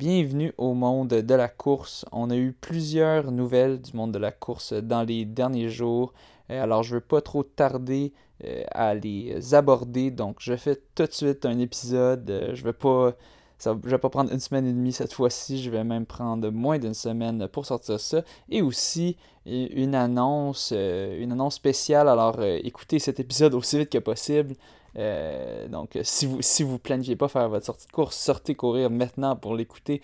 Bienvenue au monde de la course. On a eu plusieurs nouvelles du monde de la course dans les derniers jours. Alors, je ne veux pas trop tarder à les aborder. Donc, je fais tout de suite un épisode. Je ne vais pas prendre une semaine et demie cette fois-ci. Je vais même prendre moins d'une semaine pour sortir ça. Et aussi, une annonce spéciale. Alors, écoutez cet épisode aussi vite que possible. Donc, si vous planifiez pas faire votre sortie de course, sortez courir maintenant pour l'écouter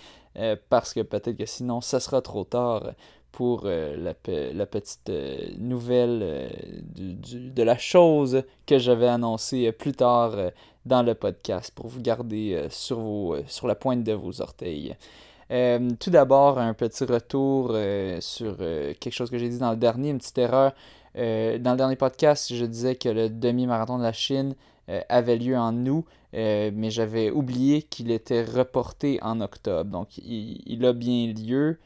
parce que peut-être que sinon, ça sera trop tard pour la petite nouvelle de la chose que j'avais annoncée plus tard dans le podcast pour vous garder sur la pointe de vos orteils. Tout d'abord, un petit retour sur quelque chose que j'ai dit dans le dernier, une petite erreur. Dans le dernier podcast, je disais que le demi-marathon de la Chine avait lieu en août, mais j'avais oublié qu'il était reporté en octobre. Donc, il a bien lieu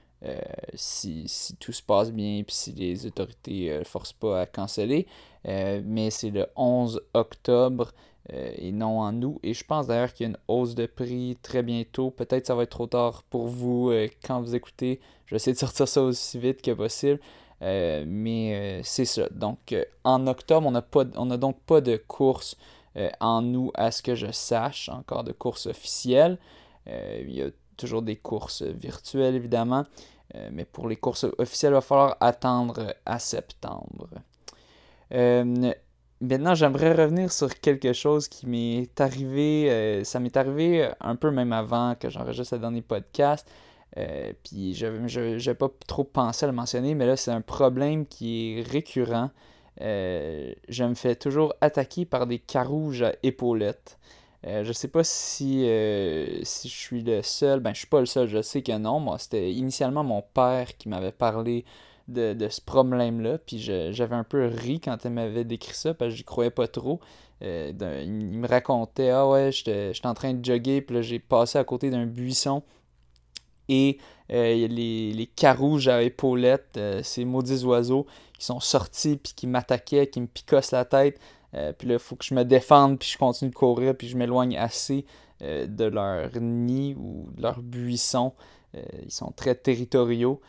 si tout se passe bien et si les autorités ne forcent pas à canceller. Mais c'est le 11 octobre et non en août. Et je pense d'ailleurs qu'il y a une hausse de prix très bientôt. Peut-être que ça va être trop tard pour vous quand vous écoutez. Je vais essayer de sortir ça aussi vite que possible. Mais c'est ça. Donc, en octobre, on n'a donc pas de course en août à ce que je sache, encore de course officielle. Il y a toujours des courses virtuelles, évidemment. Mais pour les courses officielles, il va falloir attendre à septembre. Maintenant, j'aimerais revenir sur quelque chose qui m'est arrivé. Ça m'est arrivé un peu même avant que j'enregistre le dernier podcast. Puis je n'ai pas trop pensé à le mentionner, mais là c'est un problème qui est récurrent. Je me fais toujours attaquer par des carouges à épaulettes. Je ne sais pas si je suis le seul. Ben, je ne suis pas le seul, je sais que non. Moi, c'était initialement mon père qui m'avait parlé de ce problème-là. Puis j'avais un peu ri quand il m'avait décrit ça, parce que j'y croyais pas trop. Il me racontait « Ah ouais, j'étais en train de jogger, puis là j'ai passé à côté d'un buisson. » Et les carouges à épaulettes, ces maudits oiseaux qui sont sortis, puis qui m'attaquaient, qui me picossent la tête. Puis là, il faut que je me défende, puis je continue de courir, puis je m'éloigne assez de leur nid ou de leur buisson. Ils sont très territoriaux.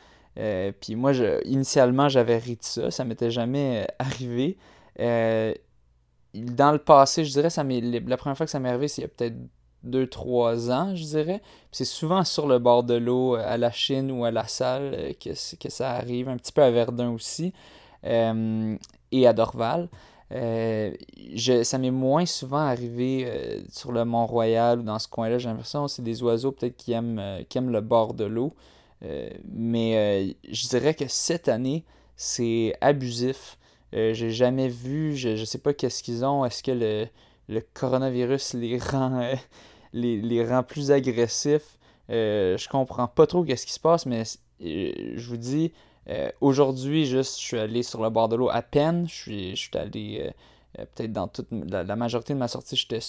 Puis moi, initialement, j'avais ri de ça. Ça ne m'était jamais arrivé. Dans le passé, je dirais, la première fois que ça m'est arrivé, c'est il y a peut-être 2-3 ans, je dirais. C'est souvent sur le bord de l'eau, à la Chine ou à la salle que ça arrive, un petit peu à Verdun aussi, et à Dorval. Ça m'est moins souvent arrivé sur le Mont-Royal ou dans ce coin-là. J'ai l'impression que c'est des oiseaux peut-être qui aiment le bord de l'eau. Mais je dirais que cette année, c'est abusif. J'ai jamais vu, je sais pas qu'est-ce qu'ils ont. Est-ce que le coronavirus les rend plus agressifs. Je comprends pas trop qu'est-ce qui se passe, mais je vous dis, aujourd'hui, juste, je suis allé sur le bord de l'eau à peine. Je suis allé, peut-être dans toute la majorité de ma sortie, j'étais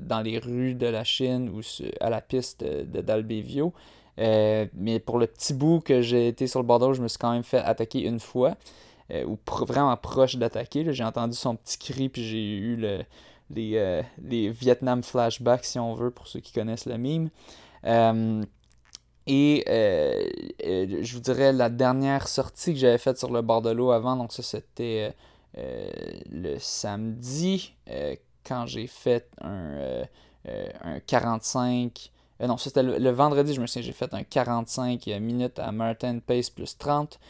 dans les rues de la Chine ou à la piste d'Albévio. Mais pour le petit bout que j'ai été sur le bord de l'eau, je me suis quand même fait attaquer une fois, ou vraiment proche d'attaquer. Là, j'ai entendu son petit cri, puis j'ai eu les Vietnam flashbacks, si on veut, pour ceux qui connaissent le meme. Je vous dirais, la dernière sortie que j'avais faite sur le bord de l'eau avant, donc ça, c'était le samedi, quand j'ai fait un 45... non, ça, c'était le vendredi, je me souviens, j'ai fait un 45 minutes à marathon pace plus 30,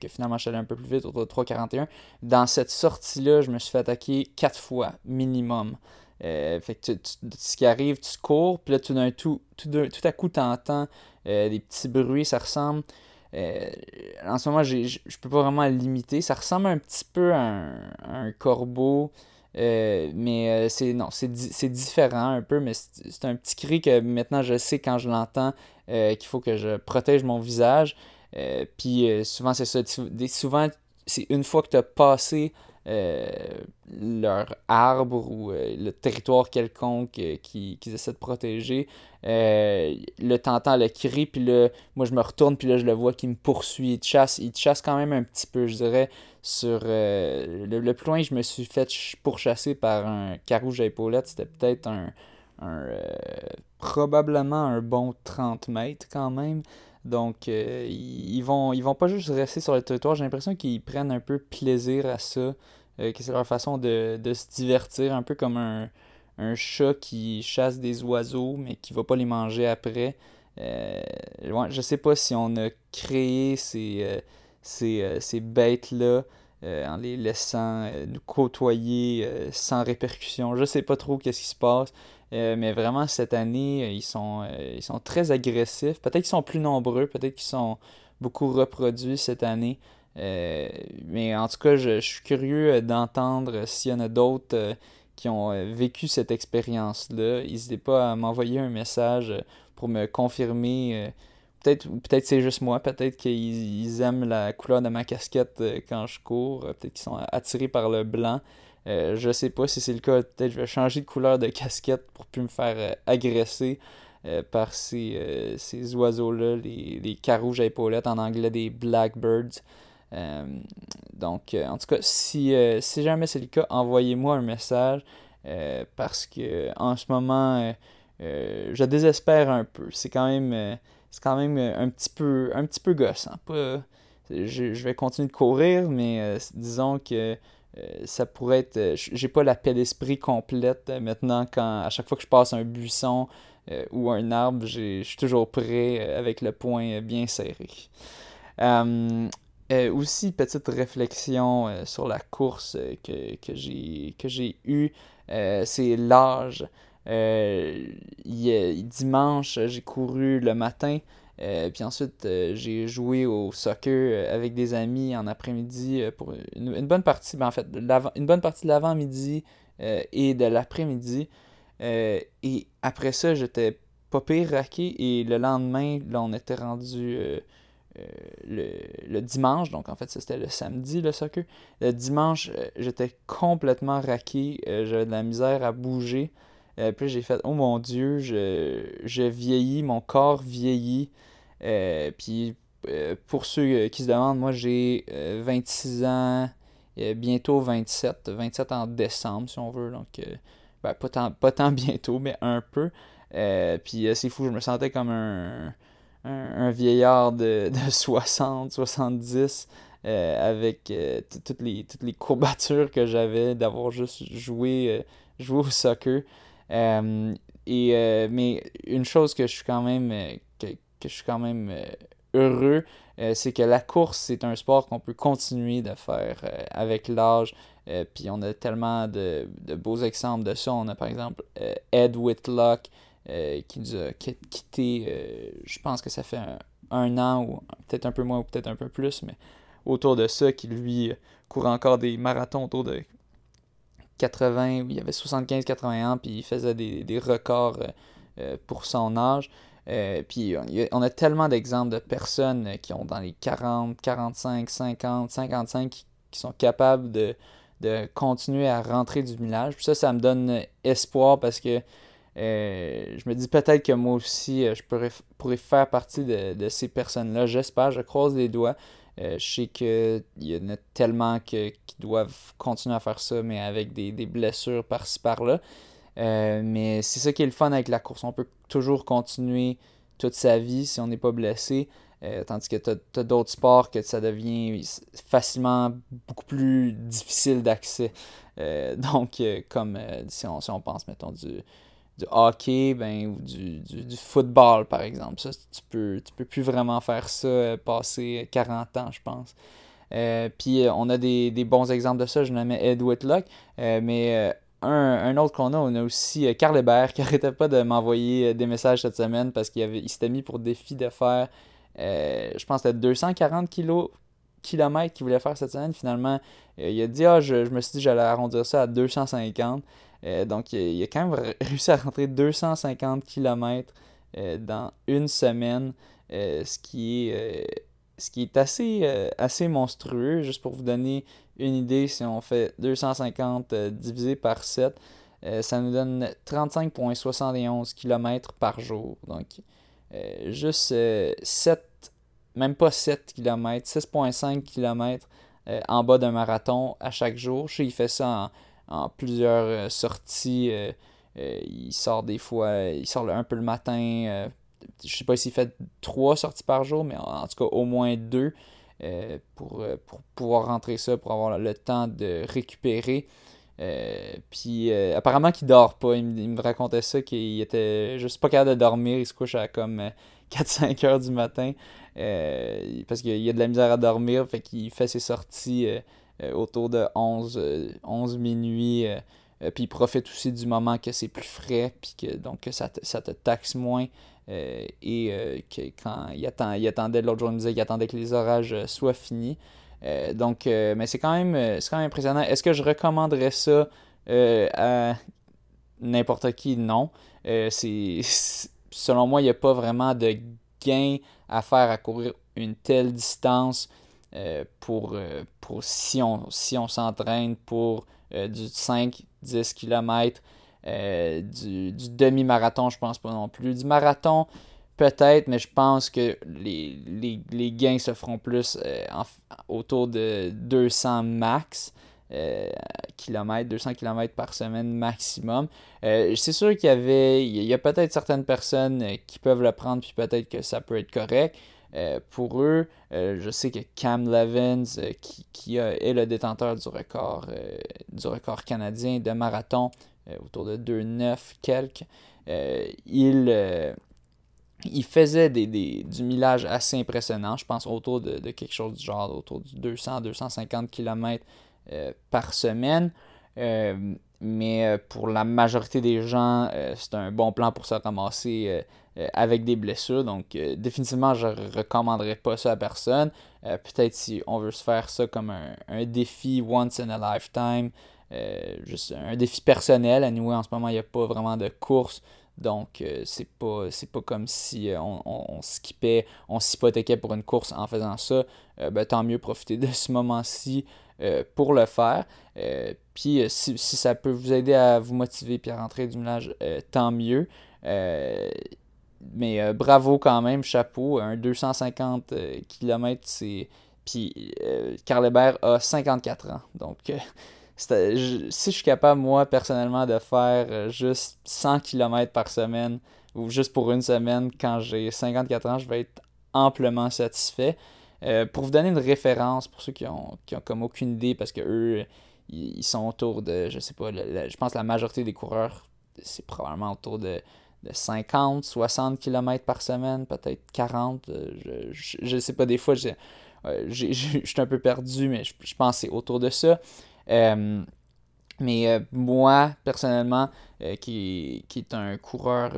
que finalement, je suis allé un peu plus vite, autour de 3,41. Dans cette sortie-là, je me suis fait attaquer 4 fois minimum. Fait que ce qui arrive, tu cours, puis là, tout à coup, tu entends des petits bruits, ça ressemble... en ce moment, je peux pas vraiment limiter. Ça ressemble un petit peu à un corbeau... mais c'est différent un peu, mais c'est un petit cri que maintenant je sais quand je l'entends qu'il faut que je protège mon visage. Puis souvent c'est ça, souvent c'est une fois que tu as passé leur arbre ou le territoire quelconque qu'ils essaient de protéger, là t'entends le cri, puis là moi je me retourne, puis là je le vois qui me poursuit, il te chasse quand même un petit peu, je dirais, sur le plus loin que je me suis fait pourchasser par un carouge à épaulettes, c'était peut-être un probablement un bon 30 mètres quand même. Donc, ils vont pas juste rester sur le territoire. J'ai l'impression qu'ils prennent un peu plaisir à ça, que c'est leur façon de se divertir, un peu comme un chat qui chasse des oiseaux, mais qui va pas les manger après. Je sais pas si on a créé ces bêtes-là en les laissant nous côtoyer sans répercussion. Je sais pas trop qu'est-ce qui se passe. Mais vraiment, cette année, ils sont très agressifs. Peut-être qu'ils sont plus nombreux, peut-être qu'ils sont beaucoup reproduits cette année. Mais en tout cas, je suis curieux d'entendre s'il y en a d'autres qui ont vécu cette expérience-là. N'hésitez pas à m'envoyer un message pour me confirmer. Peut-être c'est juste moi, peut-être qu'ils aiment la couleur de ma casquette quand je cours, peut-être qu'ils sont attirés par le blanc. Je sais pas si c'est le cas, peut-être que je vais changer de couleur de casquette pour plus me faire agresser par ces oiseaux-là, les carouges à épaulettes, en anglais des blackbirds. Donc, en tout cas, si jamais c'est le cas, envoyez-moi un message parce que en ce moment, je désespère un peu. C'est quand même un petit peu gossant. Je vais continuer de courir, mais disons que ça pourrait être... j'ai pas la paix d'esprit complète maintenant quand à chaque fois que je passe un buisson ou un arbre, je suis toujours prêt avec le poing bien serré. Aussi, petite réflexion sur la course que j'ai eue, c'est l'âge. Dimanche, j'ai couru le matin, puis ensuite j'ai joué au soccer avec des amis en après-midi pour une bonne partie, une bonne partie de l'avant-midi et de l'après-midi. Et après ça, j'étais pas pire raqué et le lendemain, là, on était rendu le dimanche, donc en fait ça, c'était le samedi le soccer. Le dimanche, j'étais complètement raqué, j'avais de la misère à bouger. Puis j'ai fait « Oh mon Dieu, je vieillis, mon corps vieillit. » Puis pour ceux qui se demandent, moi j'ai 26 ans, bientôt 27. 27 en décembre si on veut, donc pas tant bientôt, mais un peu. Puis c'est fou, je me sentais comme un vieillard de 60, 70 avec toutes les courbatures que j'avais d'avoir juste joué au soccer. Mais une chose que je suis quand même heureux, c'est que la course, c'est un sport qu'on peut continuer de faire avec l'âge. Puis on a tellement de beaux exemples de ça. On a par exemple Ed Whitlock qui nous a quitté, je pense que ça fait un an ou peut-être un peu moins ou peut-être un peu plus, mais autour de ça, qui lui court encore des marathons autour de 80, où il avait 75-80 ans, puis il faisait des records pour son âge. Puis on a tellement d'exemples de personnes qui ont dans les 40, 45, 50, 55 qui sont capables de continuer à rentrer du millage. Puis ça me donne espoir parce que je me dis peut-être que moi aussi, je pourrais faire partie de ces personnes-là. J'espère, je croise les doigts. Je sais qu'il y en a tellement qui doivent continuer à faire ça, mais avec des blessures par-ci par-là. Mais c'est ça qui est le fun avec la course. On peut toujours continuer toute sa vie si on n'est pas blessé. Tandis que tu as d'autres sports que ça devient facilement beaucoup plus difficile d'accès. Donc, comme si on pense, mettons, du hockey ou du football, par exemple. Ça, tu peux plus vraiment faire ça passer 40 ans, je pense. Puis, on a des bons exemples de ça. Je nommais Ed Whitlock. Mais un autre qu'on a, on a aussi Carl Hébert, qui n'arrêtait pas de m'envoyer des messages cette semaine parce qu'il s'était mis pour défi de faire, je pense que c'était 240 kilomètres qu'il voulait faire cette semaine. Finalement, il a dit, je me suis dit que j'allais arrondir ça à 250. Donc, il a quand même réussi à rentrer 250 km dans une semaine, ce qui est assez monstrueux. Juste pour vous donner une idée, si on fait 250 divisé par 7, ça nous donne 35,71 km par jour. Donc, juste 7, même pas 7 km, 6,5 km en bas d'un marathon à chaque jour. Je sais, il fait ça en plusieurs sorties Il sort des fois, il sort un peu le matin. Je sais pas s'il fait 3 sorties par jour, mais en tout cas au moins 2 pour pouvoir rentrer ça, pour avoir le temps de récupérer. Puis apparemment qu'il dort pas. Il me racontait ça, qu'il était juste pas capable de dormir. Il se couche à comme 4-5 heures du matin parce qu'il y a de la misère à dormir. Fait qu'il fait ses sorties autour de 11 minuit. Puis il profite aussi du moment que c'est plus frais, puis que donc que ça te taxe moins. Et que quand il attendait l'autre jour, il me disait qu'il attendait que les orages soient finis. Donc, mais c'est quand même impressionnant. Est-ce que je recommanderais ça à n'importe qui? Non. Selon moi, il n'y a pas vraiment de gain à faire à courir une telle distance pour si on s'entraîne pour du 5-10 km, du demi-marathon, je pense pas non plus. Du marathon, peut-être, mais je pense que les gains se feront plus autour de 200 max kilomètres, 200 km par semaine maximum. C'est sûr qu'il y a peut-être certaines personnes qui peuvent le prendre, puis peut-être que ça peut être correct pour eux. Je sais que Cam Levins, qui est le détenteur du record canadien de marathon autour de 2,9 quelques, il faisait du millage assez impressionnant, je pense autour de quelque chose du genre, autour du 200-250 km par semaine. Mais pour la majorité des gens, c'est un bon plan pour se ramasser avec des blessures. Donc définitivement, je ne recommanderais pas ça à personne. Peut-être si on veut se faire ça comme un défi once in a lifetime, juste un défi personnel. À nous, en ce moment, il n'y a pas vraiment de course. Donc, c'est pas comme si on skippait, on s'hypothéquait pour une course en faisant ça. Tant mieux profiter de ce moment-ci pour le faire. Puis, si ça peut vous aider à vous motiver et à rentrer du millage, tant mieux. Mais bravo quand même, chapeau. Un 250 km, c'est... Puis, Carl Hébert a 54 ans. Donc... si je suis capable, moi, personnellement, de faire juste 100 km par semaine ou juste pour une semaine quand j'ai 54 ans, je vais être amplement satisfait. Pour vous donner une référence, pour ceux qui ont comme aucune idée, parce que eux, ils sont autour de, je sais pas, je pense que la majorité des coureurs, c'est probablement autour de 50, 60 km par semaine, peut-être 40, je sais pas, des fois, je suis un peu perdu, mais je pense que c'est autour de ça. Mais moi, personnellement, qui est un coureur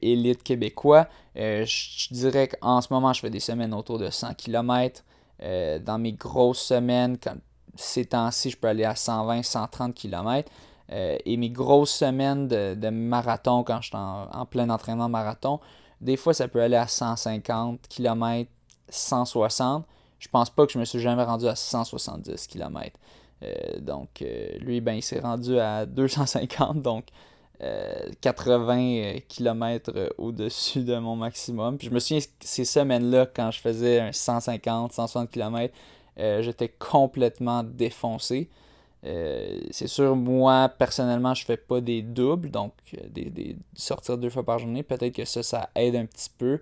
élite québécois, je dirais qu'en ce moment, je fais des semaines autour de 100 km. Dans mes grosses semaines, comme ces temps-ci, je peux aller à 120-130 km. Et mes grosses semaines de marathon, quand je suis en plein entraînement marathon, des fois, ça peut aller à 150 km, 160. Je pense pas que je me suis jamais rendu à 170 km. Donc, lui, ben, il s'est rendu à 250, donc 80 km au-dessus de mon maximum. Puis je me souviens, ces semaines-là, quand je faisais un 150, 160 km, j'étais complètement défoncé. C'est sûr, moi, personnellement, je fais pas des doubles, donc sortir 2 fois par journée. Peut-être que ça aide un petit peu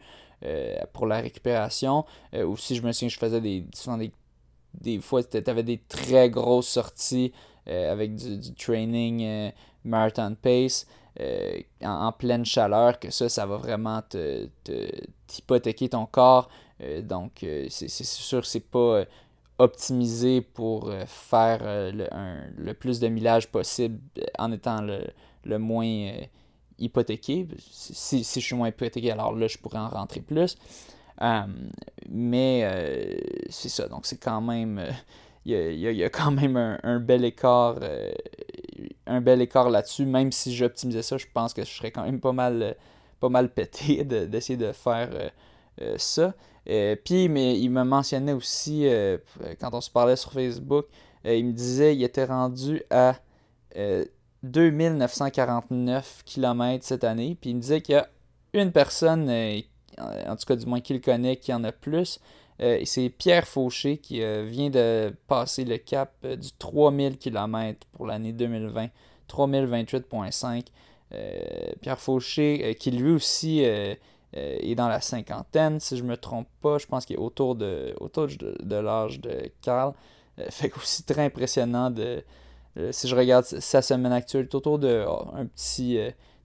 pour la récupération. Aussi, je me souviens, je faisais des fois, tu avais des très grosses sorties avec du training marathon pace en pleine chaleur, que ça va vraiment t'hypothéquer ton corps. Donc, c'est sûr que c'est pas optimisé pour faire le plus de millage possible en étant le moins hypothéqué. Si je suis moins hypothéqué, alors là, je pourrais en rentrer plus. Mais c'est ça, donc c'est quand même il y a quand même un bel écart là-dessus. Même si j'optimisais ça, je pense que je serais quand même pas mal pété d'essayer de faire ça. Puis mais il me mentionnait aussi quand on se parlait sur Facebook, il me disait qu'il était rendu à 2949 km cette année, puis il me disait qu'il y a une personne en tout cas du moins qu'il connaît, qui en a plus. C'est Pierre Fauché qui vient de passer le cap du 3000 km pour l'année 2020, 3028.5. Pierre Fauché, qui lui aussi est dans la cinquantaine, si je ne me trompe pas, je pense qu'il est autour de l'âge de Carl. Fait qu'aussi très impressionnant, si je regarde sa semaine actuelle, est autour de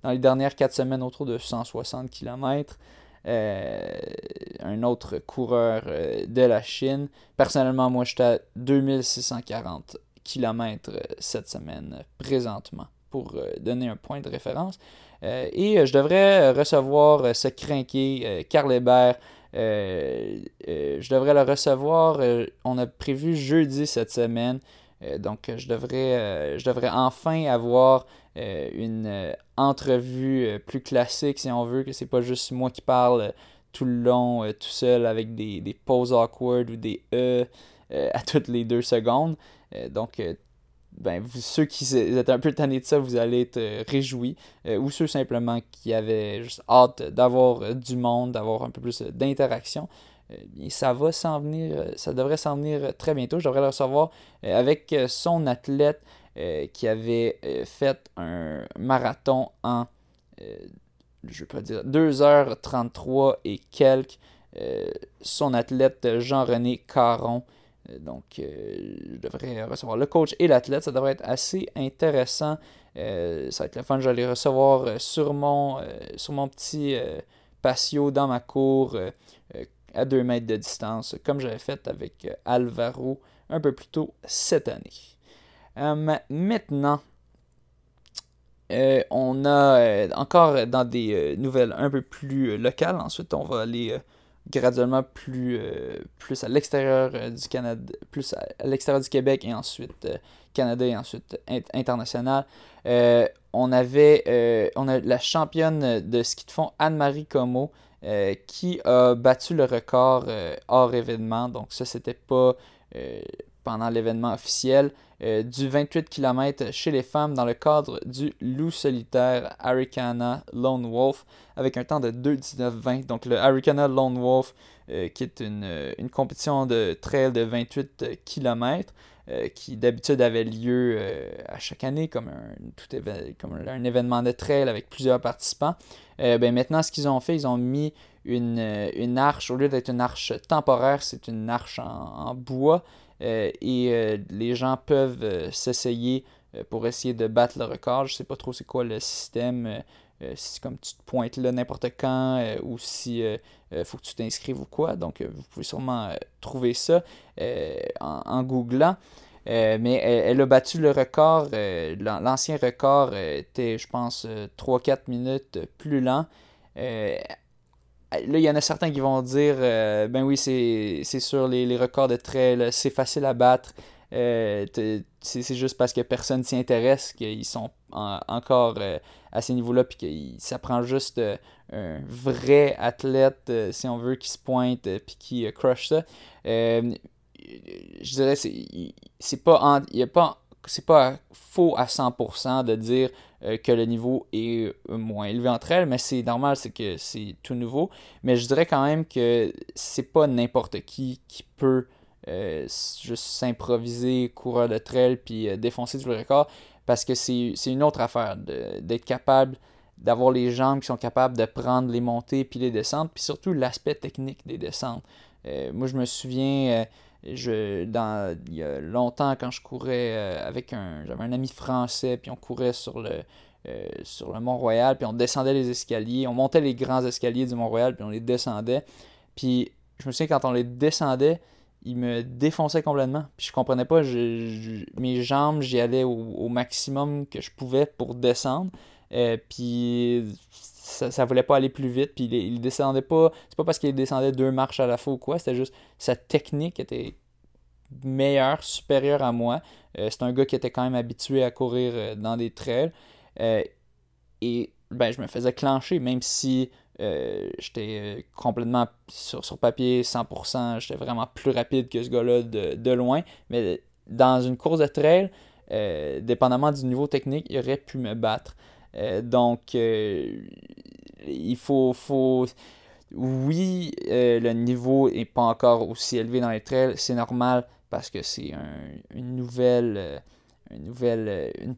dans les dernières 4 semaines, autour de 160 km. Un autre coureur de la Chine. Personnellement, moi, j'étais à 2640 km cette semaine, présentement, pour donner un point de référence. Et je devrais recevoir ce crinqué, Carl Hébert. Je devrais le recevoir, on a prévu jeudi cette semaine. Donc, je devrais enfin avoir une entrevue plus classique, si on veut, que c'est pas juste moi qui parle tout le long, tout seul, avec des pauses awkward ou des à toutes les 2 secondes. Donc, ceux qui étaient un peu tannés de ça, vous allez être réjouis. Ou ceux simplement qui avaient juste hâte d'avoir du monde, d'avoir un peu plus d'interaction. Ça devrait s'en venir très bientôt. Je devrais le recevoir avec son athlète qui avait fait un marathon en 2h33 et quelques. Son athlète Jean-René Caron. Donc, je devrais recevoir le coach et l'athlète. Ça devrait être assez intéressant. Ça va être le fun. Je vais les recevoir sur mon petit patio dans ma cour à 2 mètres de distance, comme j'avais fait avec Alvaro un peu plus tôt cette année. Maintenant, on a encore dans des nouvelles un peu plus locales. Ensuite, on va aller graduellement plus à l'extérieur du Canada, plus à l'extérieur du Québec, et ensuite Canada, et ensuite international. On a la championne de ski de fond, Anne-Marie Comeau, qui a battu le record hors événement. Donc ça, c'était pas pendant l'événement officiel, du 28 km chez les femmes dans le cadre du loup solitaire Harikana Lone Wolf, avec un temps de 2:19:20. Donc le Harikana Lone Wolf, qui est une compétition de trail de 28 km, qui d'habitude avait lieu à chaque année comme un événement de trail avec plusieurs participants. Maintenant, ce qu'ils ont fait, ils ont mis une arche. Au lieu d'être une arche temporaire, c'est une arche en bois. Et les gens peuvent s'essayer pour essayer de battre le record. Je ne sais pas trop c'est quoi le système, si comme tu te pointes là n'importe quand, ou si faut que tu t'inscrives ou quoi. Donc vous pouvez sûrement trouver ça en googlant. Mais elle a battu le record. L'ancien record était, je pense, 3-4 minutes plus lent. Là, il y en a certains qui vont dire ben oui, c'est sûr, les records de trail, c'est facile à battre. C'est juste parce que personne s'y intéresse qu'ils sont encore à ces niveaux-là, puis que ça prend juste un vrai athlète, si on veut, qui se pointe puis qui crush ça. Je dirais c'est pas faux à 100% de dire que le niveau est moins élevé entre elles, mais c'est normal, c'est que c'est tout nouveau. Mais je dirais quand même que c'est pas n'importe qui peut juste s'improviser coureur de trail puis défoncer tous les records, parce que c'est une autre affaire d'être capable d'avoir les jambes qui sont capables de prendre les montées puis les descentes, puis surtout l'aspect technique des descentes. Moi, je me souviens... il y a longtemps, quand je courais j'avais un ami français, puis on courait sur le Mont-Royal, puis on descendait les escaliers, on montait les grands escaliers du Mont-Royal, puis on les descendait. Puis je me souviens, quand on les descendait, il me défonçait complètement, puis je comprenais pas. Mes jambes, j'y allais au maximum que je pouvais pour descendre, puis ça voulait pas aller plus vite, puis il descendait pas. C'est pas parce qu'il descendait 2 marches à la fois ou quoi, c'était juste sa technique était meilleure, supérieure à moi. C'est un gars qui était quand même habitué à courir dans des trails, et je me faisais clencher, même si j'étais complètement sur papier 100%, j'étais vraiment plus rapide que ce gars-là de loin. Mais dans une course de trail, dépendamment du niveau technique, il aurait pu me battre. Il faut... Oui, le niveau n'est pas encore aussi élevé dans les trails, c'est normal, parce que c'est une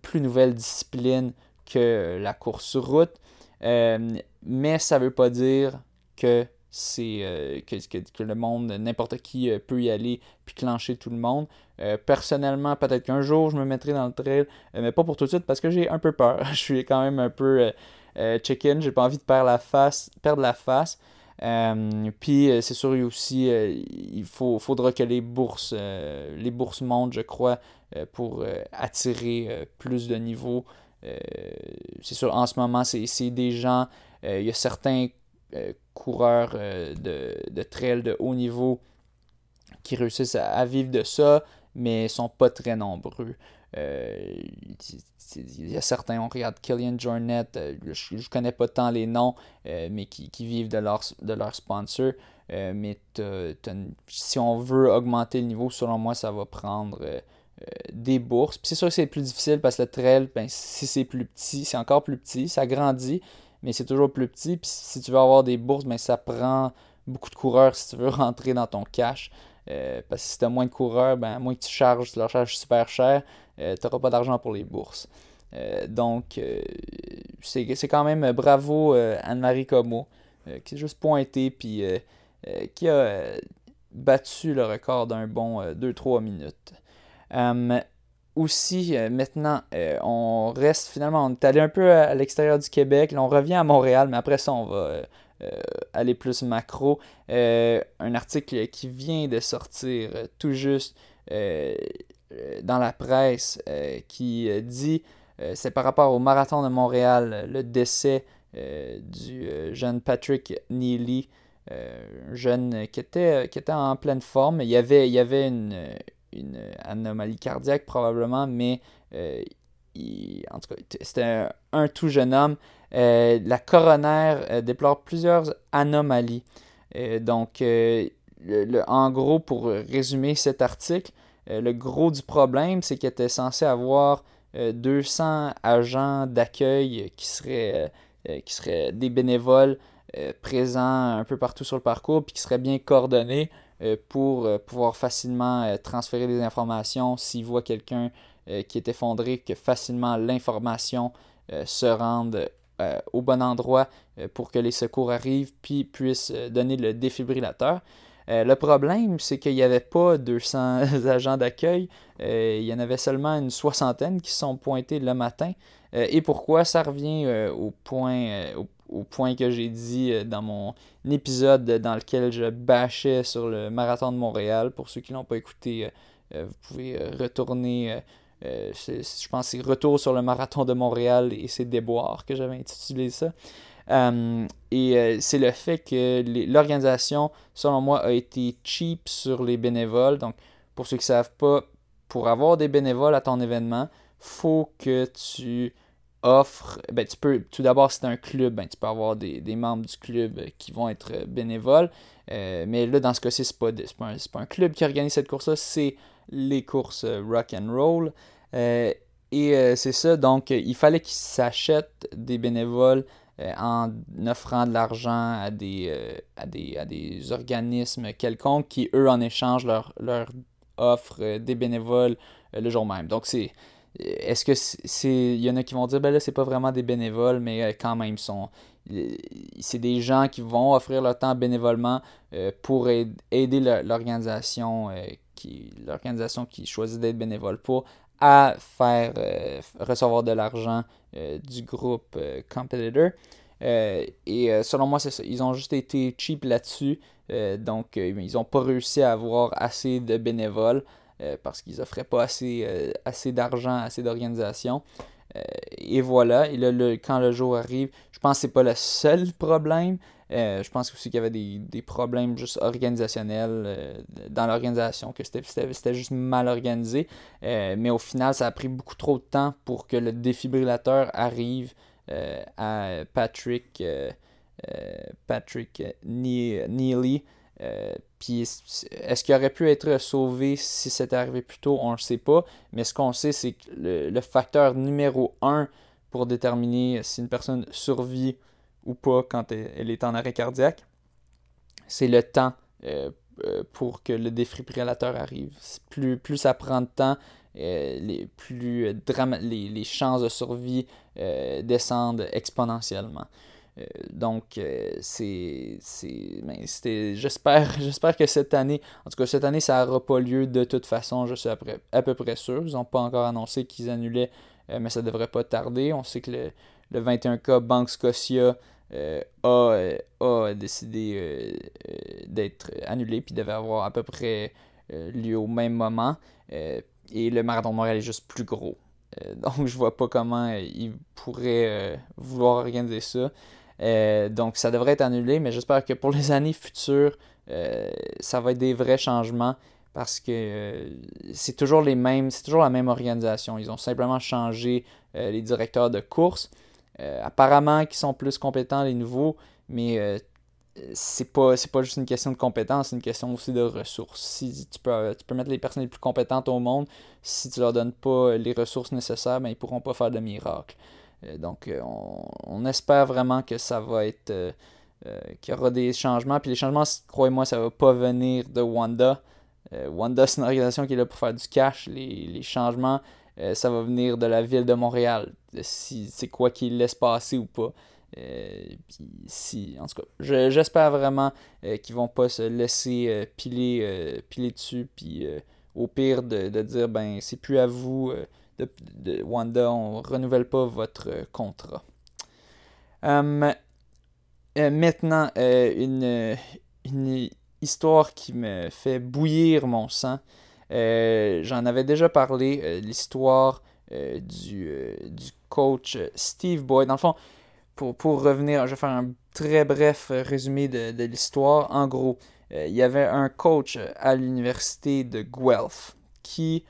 plus nouvelle discipline que la course sur route, mais ça ne veut pas dire que c'est que le monde, n'importe qui peut y aller puis clencher tout le monde. Personnellement, peut-être qu'un jour je me mettrai dans le trail, mais pas pour tout de suite parce que j'ai un peu peur. Je suis quand même un peu chicken, j'ai pas envie de perdre la face. Puis c'est sûr aussi il faudra que les bourses montent, je crois, pour attirer plus de niveaux. C'est sûr, en ce moment c'est des gens, il y a certains coureurs de trail de haut niveau qui réussissent à vivre de ça, mais ils sont pas très nombreux. Il y a certains, on regarde Killian Jornet, je connais pas tant les noms, mais qui vivent de leur sponsor. Mais si on veut augmenter le niveau, selon moi, ça va prendre des bourses. Puis c'est sûr que c'est plus difficile parce que le trail, ben, si c'est plus petit, c'est encore plus petit, ça grandit, mais c'est toujours plus petit. Puis si tu veux avoir des bourses, ben, ça prend beaucoup de coureurs si tu veux rentrer dans ton cash. Parce que si tu as moins de coureurs, ben, à moins que tu leur charges super cher, tu n'auras pas d'argent pour les bourses. Donc, c'est quand même bravo Anne-Marie Comeau, qui s'est juste pointée puis qui a battu le record d'un bon 2-3 minutes. Aussi, maintenant, on reste finalement, on est allé un peu à l'extérieur du Québec. Là, on revient à Montréal, mais après ça, on va... aller plus macro, un article qui vient de sortir tout juste dans la presse qui dit, c'est par rapport au marathon de Montréal, le décès du jeune Patrick Neely, un jeune qui était en pleine forme. Il y avait une anomalie cardiaque probablement, mais en tout cas, c'était un tout jeune homme. La coroner déplore plusieurs anomalies. Donc, en gros, pour résumer cet article, le gros du problème, c'est qu'il était censé avoir 200 agents d'accueil qui seraient des bénévoles présents un peu partout sur le parcours, puis qui seraient bien coordonnés pour pouvoir facilement transférer des informations s'ils voient quelqu'un qui est effondré, que facilement l'information se rende au bon endroit pour que les secours arrivent puis puissent donner le défibrillateur. Le problème, c'est qu'il n'y avait pas 200 agents d'accueil. Il y en avait seulement une soixantaine qui sont pointés le matin. Et pourquoi? Ça revient au point que j'ai dit dans mon épisode dans lequel je bâchais sur le marathon de Montréal. Pour ceux qui ne l'ont pas écouté, vous pouvez retourner... je pense que c'est Retour sur le marathon de Montréal et ses déboires que j'avais intitulé ça. C'est le fait que l'organisation, selon moi, a été cheap sur les bénévoles. Donc, pour ceux qui ne savent pas, pour avoir des bénévoles à ton événement, faut que tu offres... Ben, tu peux, tout d'abord, si tu es un club, ben, tu peux avoir des membres du club qui vont être bénévoles. Mais là, dans ce cas-ci, c'est pas un club qui organise cette course-là, c'est... les courses rock'n'roll. C'est ça, donc il fallait qu'ils s'achètent des bénévoles en offrant de l'argent à des organismes quelconques qui, eux, en échange, leur offrent des bénévoles le jour même. Donc, il y en a qui vont dire, ben là, c'est pas vraiment des bénévoles, mais quand même, c'est des gens qui vont offrir leur temps bénévolement pour aider l'organisation qui choisit d'être bénévole pour, à faire recevoir de l'argent du groupe competitor. Selon moi, c'est ça. Ils ont juste été cheap là-dessus. Donc, ils n'ont pas réussi à avoir assez de bénévoles parce qu'ils n'offraient pas assez d'argent, assez d'organisation. Et voilà. Et là, quand le jour arrive, je pense que ce n'est pas le seul problème. Je pense aussi qu'il y avait des problèmes juste organisationnels dans l'organisation, que c'était juste mal organisé. Mais au final, ça a pris beaucoup trop de temps pour que le défibrillateur arrive à Patrick Neely. Puis est-ce qu'il aurait pu être sauvé si c'était arrivé plus tôt? On ne le sait pas. Mais ce qu'on sait, c'est que le facteur numéro 1 pour déterminer si une personne survit ou pas quand elle est en arrêt cardiaque, c'est le temps pour que le défibrillateur arrive. Plus ça prend de temps, les chances de survie descendent exponentiellement. J'espère que cette année, en tout cas cette année, ça n'aura pas lieu de toute façon, je suis à peu près sûr. Ils n'ont pas encore annoncé qu'ils annulaient, mais ça ne devrait pas tarder. On sait que le 21 cas Banque Scotia a décidé d'être annulé, puis devait avoir à peu près lieu au même moment. Et le marathon de Montréal est juste plus gros. Donc, je vois pas comment ils pourraient vouloir organiser ça. Donc, ça devrait être annulé, mais j'espère que pour les années futures, ça va être des vrais changements parce que c'est toujours les mêmes, c'est toujours la même organisation. Ils ont simplement changé les directeurs de course. Apparemment, qu'ils sont plus compétents, les nouveaux, mais c'est pas juste une question de compétence, c'est une question aussi de ressources. Si tu peux mettre les personnes les plus compétentes au monde, si tu leur donnes pas les ressources nécessaires, ben, ils pourront pas faire de miracle. Donc on espère vraiment que ça va être qu'il y aura des changements. Puis les changements, croyez-moi, ça va pas venir de Wanda. Wanda, c'est une organisation qui est là pour faire du cash. Les changements, ça va venir de la ville de Montréal. Si c'est quoi qu'ils laissent passer ou pas. En tout cas, j'espère vraiment qu'ils vont pas se laisser piler dessus, puis au pire de dire ben c'est plus à vous de Wanda, on renouvelle pas votre contrat. Maintenant, une histoire qui me fait bouillir mon sang. J'en avais déjà parlé, l'histoire du coach Steve Boyd. Dans le fond, Pour revenir, je vais faire un très bref résumé de l'histoire. En gros, il y avait un coach à l'université de Guelph qui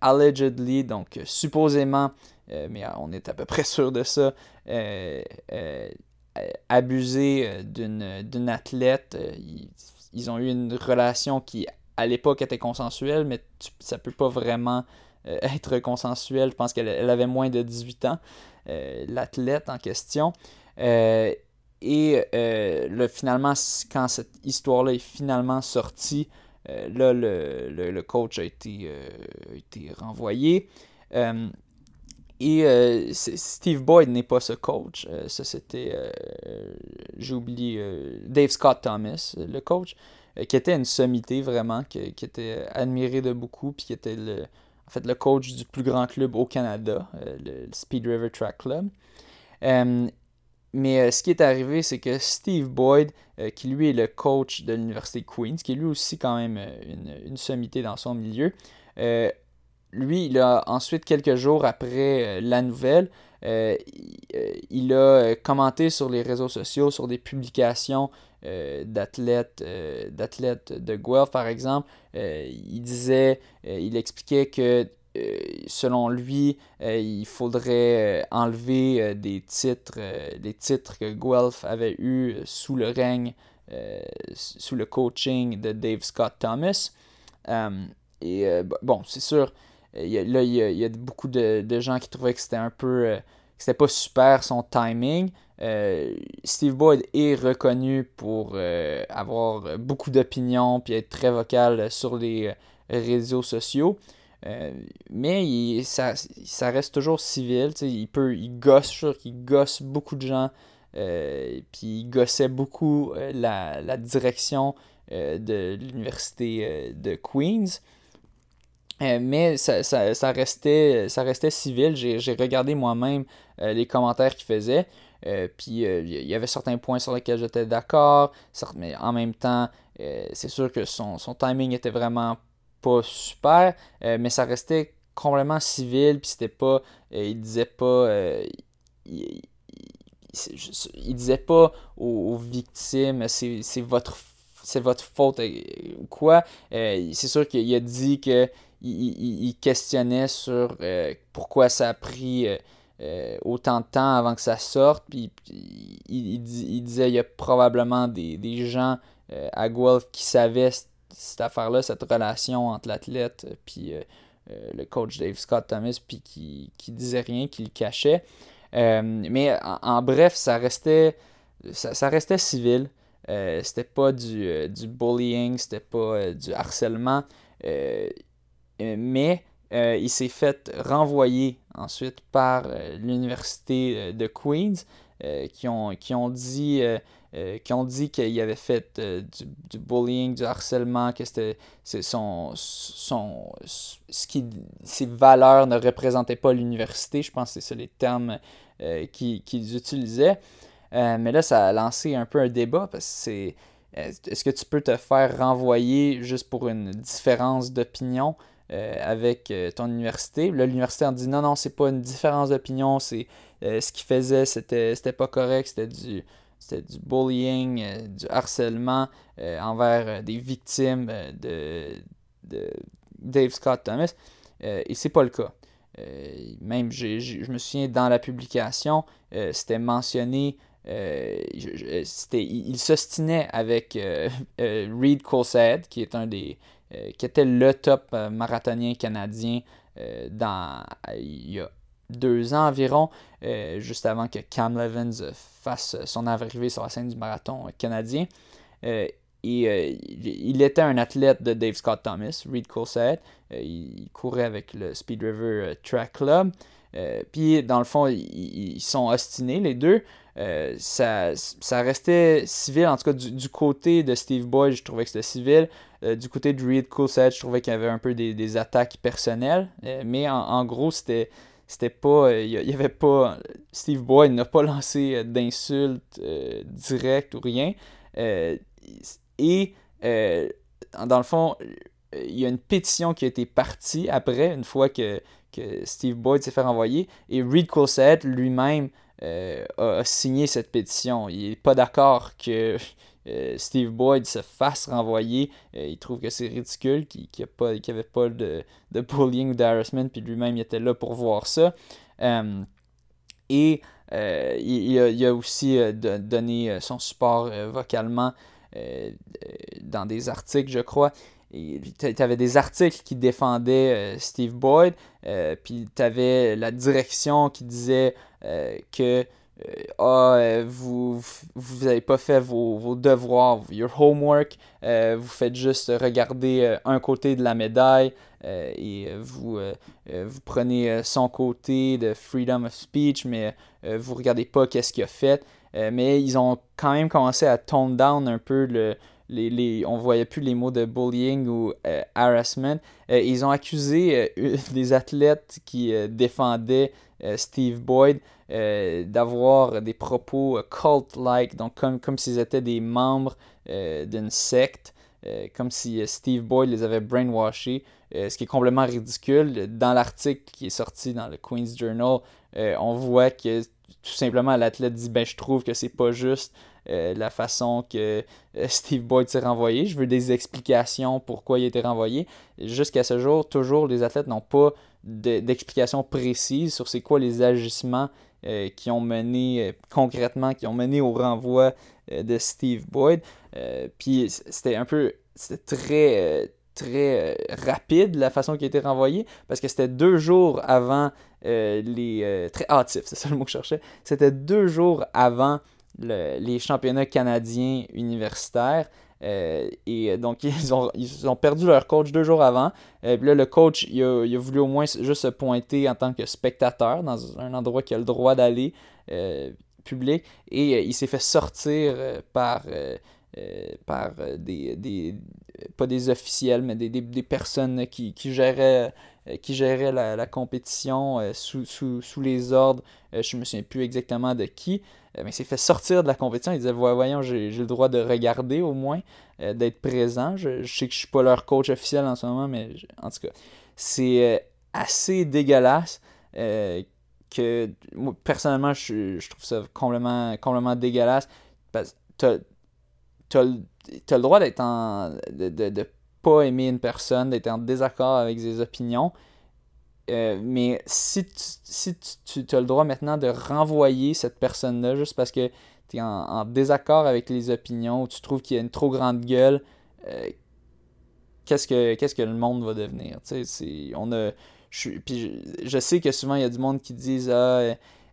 allegedly, donc supposément, mais on est à peu près sûr de ça, abusé d'une athlète. Ils ont eu une relation qui, à l'époque, était consensuelle, mais ça peut pas vraiment être consensuelle. Je pense qu'elle avait moins de 18 ans. L'athlète en question. Finalement, quand cette histoire-là est finalement sortie, là, le coach a été renvoyé. Steve Boyd n'est pas ce coach. Ça, c'était... Dave Scott Thomas, le coach, qui était une sommité, vraiment, qui était admiré de beaucoup, puis qui était le coach du plus grand club au Canada, le Speed River Track Club. Mais ce qui est arrivé, c'est que Steve Boyd, qui lui est le coach de l'université Queen's, qui est lui aussi quand même une sommité dans son milieu, lui, il a ensuite, quelques jours après la nouvelle, il a commenté sur les réseaux sociaux, sur des publications d'athlètes de Guelph, par exemple. Il expliquait que, selon lui, il faudrait enlever des titres que Guelph avait eus sous le coaching de Dave Scott Thomas. Bon, c'est sûr, il y a beaucoup de gens qui trouvaient que c'était un peu... que c'était pas super son timing. Steve Boyd est reconnu pour avoir beaucoup d'opinions puis être très vocal sur les réseaux sociaux. Mais ça reste toujours civil. Il gosse, sûr qu'il gosse beaucoup de gens. Puis il gossait beaucoup la direction de l'université de Queen's. Mais ça restait civil. J'ai regardé moi-même les commentaires qu'il faisait. Puis il y avait certains points sur lesquels j'étais d'accord. Mais en même temps, c'est sûr que son timing était vraiment pas super. Mais ça restait complètement civil. Puis c'était pas... il disait pas... il disait pas aux victimes « c'est votre faute » ou quoi. C'est sûr qu'il a dit que... Il questionnait sur pourquoi ça a pris autant de temps avant que ça sorte. Puis il disait qu'il y a probablement des gens à Guelph qui savaient cette affaire-là, cette relation entre l'athlète puis le coach Dave Scott Thomas, puis qui disait rien, qui le cachait. Mais en bref, ça restait civil. C'était pas du bullying, c'était pas du harcèlement. mais il s'est fait renvoyer ensuite par l'université de Queen's qui ont dit qu'il avait fait du bullying, du harcèlement, que ses valeurs ne représentaient pas l'université. Je pense que c'est ça les termes qu'ils utilisaient. Mais là, ça a lancé un peu un débat parce que c'est... Est-ce que tu peux te faire renvoyer juste pour une différence d'opinion avec ton université? Là, l'université en dit non, c'est pas une différence d'opinion, c'est ce qu'ils faisaient, c'était pas correct, c'était du bullying, du harcèlement envers des victimes de Dave Scott Thomas. Et c'est pas le cas. Même, je me souviens, dans la publication, c'était mentionné... il s'ostinait avec Reid Coolsaet, qui est qui était le top marathonien canadien il y a 2 ans environ, juste avant que Cam Levins fasse son arrivée sur la scène du marathon canadien. Il était un athlète de Dave Scott Thomas, Reid Coolsaet. Il courait avec le Speed River Track Club. Puis, dans le fond, ils sont ostinés, les deux. Ça restait civil, en tout cas du côté de Steve Boyd, je trouvais que c'était civil. Du côté de Reid Coolsaet, je trouvais qu'il y avait un peu des attaques personnelles. Mais en gros, c'était pas... il y avait pas... Steve Boyd n'a pas lancé d'insultes directes ou rien. Dans le fond, il y a une pétition qui a été partie après, une fois que Steve Boyd s'est fait renvoyer. Et Reid Coolsaet lui-même a signé cette pétition. Il n'est pas d'accord que Steve Boyd se fasse renvoyer. Il trouve que c'est ridicule qu'il n'y avait pas de bullying ou d'harassment. Puis lui-même, il était là pour voir ça. Il a aussi donné son support vocalement dans des articles, je crois. Tu avais des articles qui défendaient Steve Boyd, puis tu avais la direction qui disait vous n'avez pas fait vos devoirs, your homework, vous faites juste regarder un côté de la médaille et vous prenez son côté de freedom of speech, mais vous ne regardez pas qu'est-ce qu'il a fait. Mais ils ont quand même commencé à tone down un peu on ne voyait plus les mots de bullying ou harassment. Ils ont accusé des athlètes qui défendaient Steve Boyd d'avoir des propos cult-like, donc comme s'ils étaient des membres d'une secte, comme si Steve Boyd les avait brainwashés, ce qui est complètement ridicule. Dans l'article qui est sorti dans le Queen's Journal, on voit que tout simplement l'athlète dit « ben je trouve que c'est pas juste ». La façon que Steve Boyd s'est renvoyé. Je veux des explications pourquoi il a été renvoyé. Jusqu'à ce jour, toujours, les athlètes n'ont pas d'explications précises sur c'est quoi les agissements qui ont mené concrètement, qui ont mené au renvoi de Steve Boyd. Puis c'était très rapide la façon qu'il a été renvoyé, parce que c'était 2 jours avant très hâtif, c'est ça le mot que je cherchais. C'était 2 jours avant les championnats canadiens universitaires. Et donc, ils ont perdu leur coach 2 jours avant. Puis là, le coach, il a voulu au moins juste se pointer en tant que spectateur dans un endroit qui a le droit d'aller public. Et il s'est fait sortir par des pas des officiels, mais des personnes qui géraient la compétition sous les ordres. Je ne me souviens plus exactement de qui, mais il s'est fait sortir de la compétition. Il disait « voyons, j'ai le droit de regarder au moins, d'être présent. Je sais que je ne suis pas leur coach officiel en ce moment, mais en tout cas, c'est assez dégueulasse. Que moi, personnellement, je trouve ça complètement dégueulasse. Parce que tu as le droit d'être de pas aimer une personne, d'être en désaccord avec ses opinions, mais si tu as le droit maintenant de renvoyer cette personne-là juste parce que tu es en désaccord avec les opinions, ou tu trouves qu'il y a une trop grande gueule, qu'est-ce que le monde va devenir? Tu sais, je sais que souvent il y a du monde qui disent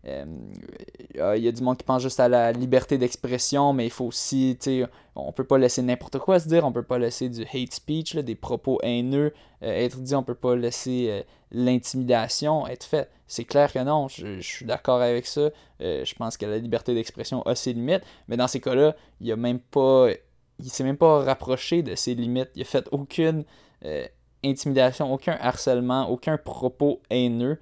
Il y a du monde qui pense juste à la liberté d'expression, mais il faut aussi, tu sais, on peut pas laisser n'importe quoi se dire, on peut pas laisser du hate speech, là, des propos haineux être dit, on peut pas laisser l'intimidation être faite. C'est clair que non, je suis d'accord avec ça. Je pense que la liberté d'expression a ses limites, mais dans ces cas-là, il s'est même pas rapproché de ses limites. Il a fait aucune intimidation, aucun harcèlement, aucun propos haineux.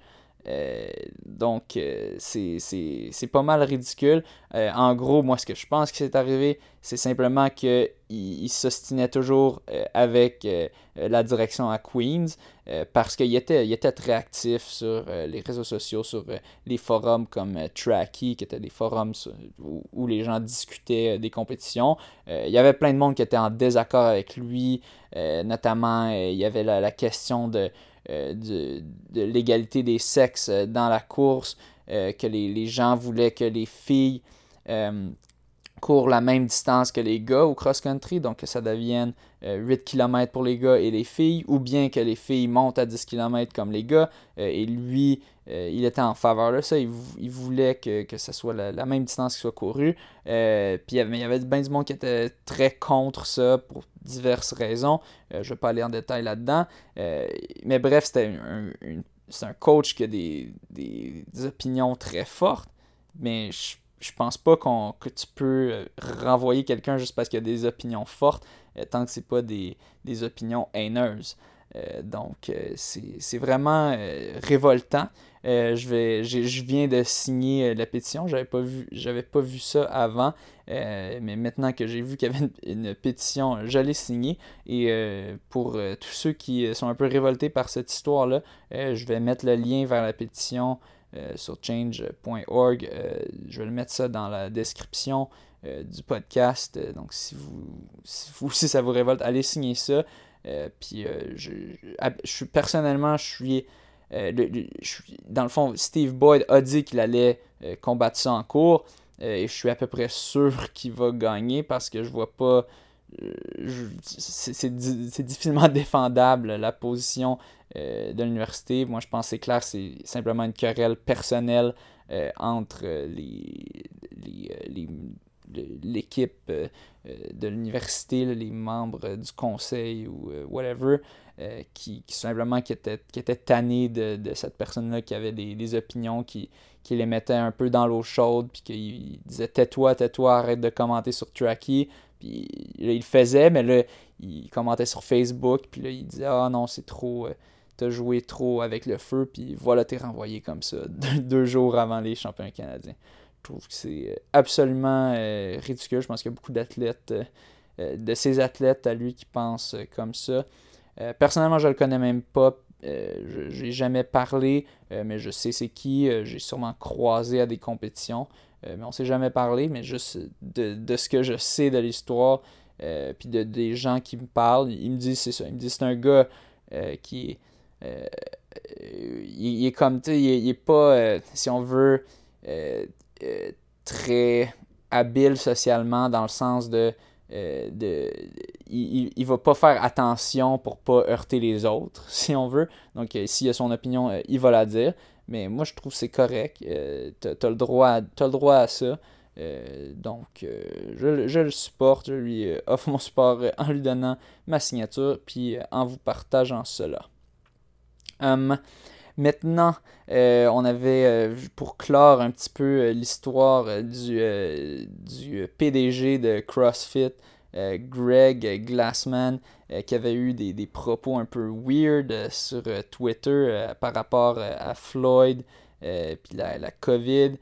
Donc c'est pas mal ridicule. En gros, moi, ce que je pense qui s'est arrivé, c'est simplement que il s'ostinait toujours avec la direction à Queen's parce qu'il était très actif sur les réseaux sociaux, sur les forums comme Tracky, qui étaient des forums où les gens discutaient des compétitions. Il y avait plein de monde qui était en désaccord avec lui, notamment il y avait la question de l'égalité des sexes dans la course, que les gens voulaient que les filles courent la même distance que les gars au cross-country, donc que ça devienne 8 km pour les gars et les filles, ou bien que les filles montent à 10 km comme les gars, et lui, il était en faveur de ça, il voulait que ça soit la même distance qui soit courue, puis il y avait bien du monde qui était très contre ça pour diverses raisons, je ne vais pas aller en détail là-dedans, mais bref, c'est un coach qui a des opinions très fortes, mais je pense pas que tu peux renvoyer quelqu'un juste parce qu'il y a des opinions fortes, tant que c'est pas des opinions haineuses. Donc c'est vraiment révoltant. Je viens de signer la pétition, j'avais pas vu ça avant, mais maintenant que j'ai vu qu'il y avait une pétition, je l'ai signée. Et pour tous ceux qui sont un peu révoltés par cette histoire-là, je vais mettre le lien vers la pétition sur change.org. Je vais le mettre ça dans la description du podcast. Donc si vous aussi ça vous révolte, allez signer ça. Puis, personnellement, dans le fond, Steve Boyd a dit qu'il allait combattre ça en cours, et je suis à peu près sûr qu'il va gagner parce que je vois pas. C'est difficilement défendable la position de l'université. Moi, je pense que c'est clair, c'est simplement une querelle personnelle entre l'équipe de l'université, les membres du conseil ou whatever, qui étaient tannés de cette personne-là qui avait des opinions qui les mettaient un peu dans l'eau chaude, puis qui disaient « tais-toi, arrête de commenter sur Tracky ». Puis là, il le faisait, mais là, il commentait sur Facebook, puis là, il disait « Ah non, c'est trop, t'as joué trop avec le feu, puis voilà, t'es renvoyé comme ça, deux jours avant les championnats canadiens ». Je trouve que c'est absolument ridicule. Je pense qu'il y a beaucoup d'athlètes, de ces athlètes à lui, qui pensent comme ça. Personnellement, je ne le connais même pas. Je n'ai jamais parlé, mais je sais c'est qui. J'ai sûrement croisé à des compétitions, mais on ne s'est jamais parlé. Mais juste de ce que je sais de l'histoire, puis des gens qui me parlent, ils me disent c'est ça. Ils me disent c'est un gars qui est... il est comme... tu sais, il est pas... si on veut... très habile socialement, dans le sens de il va pas faire attention pour pas heurter les autres, si on veut. Donc s'il a son opinion, il va la dire, mais moi je trouve que c'est correct. T'as le droit à ça. Donc je le supporte, je lui offre mon support en lui donnant ma signature, puis en vous partageant cela. Maintenant, on avait, pour clore un petit peu l'histoire du PDG de CrossFit, Greg Glassman, qui avait eu des propos un peu weird sur Twitter par rapport à Floyd puis la COVID.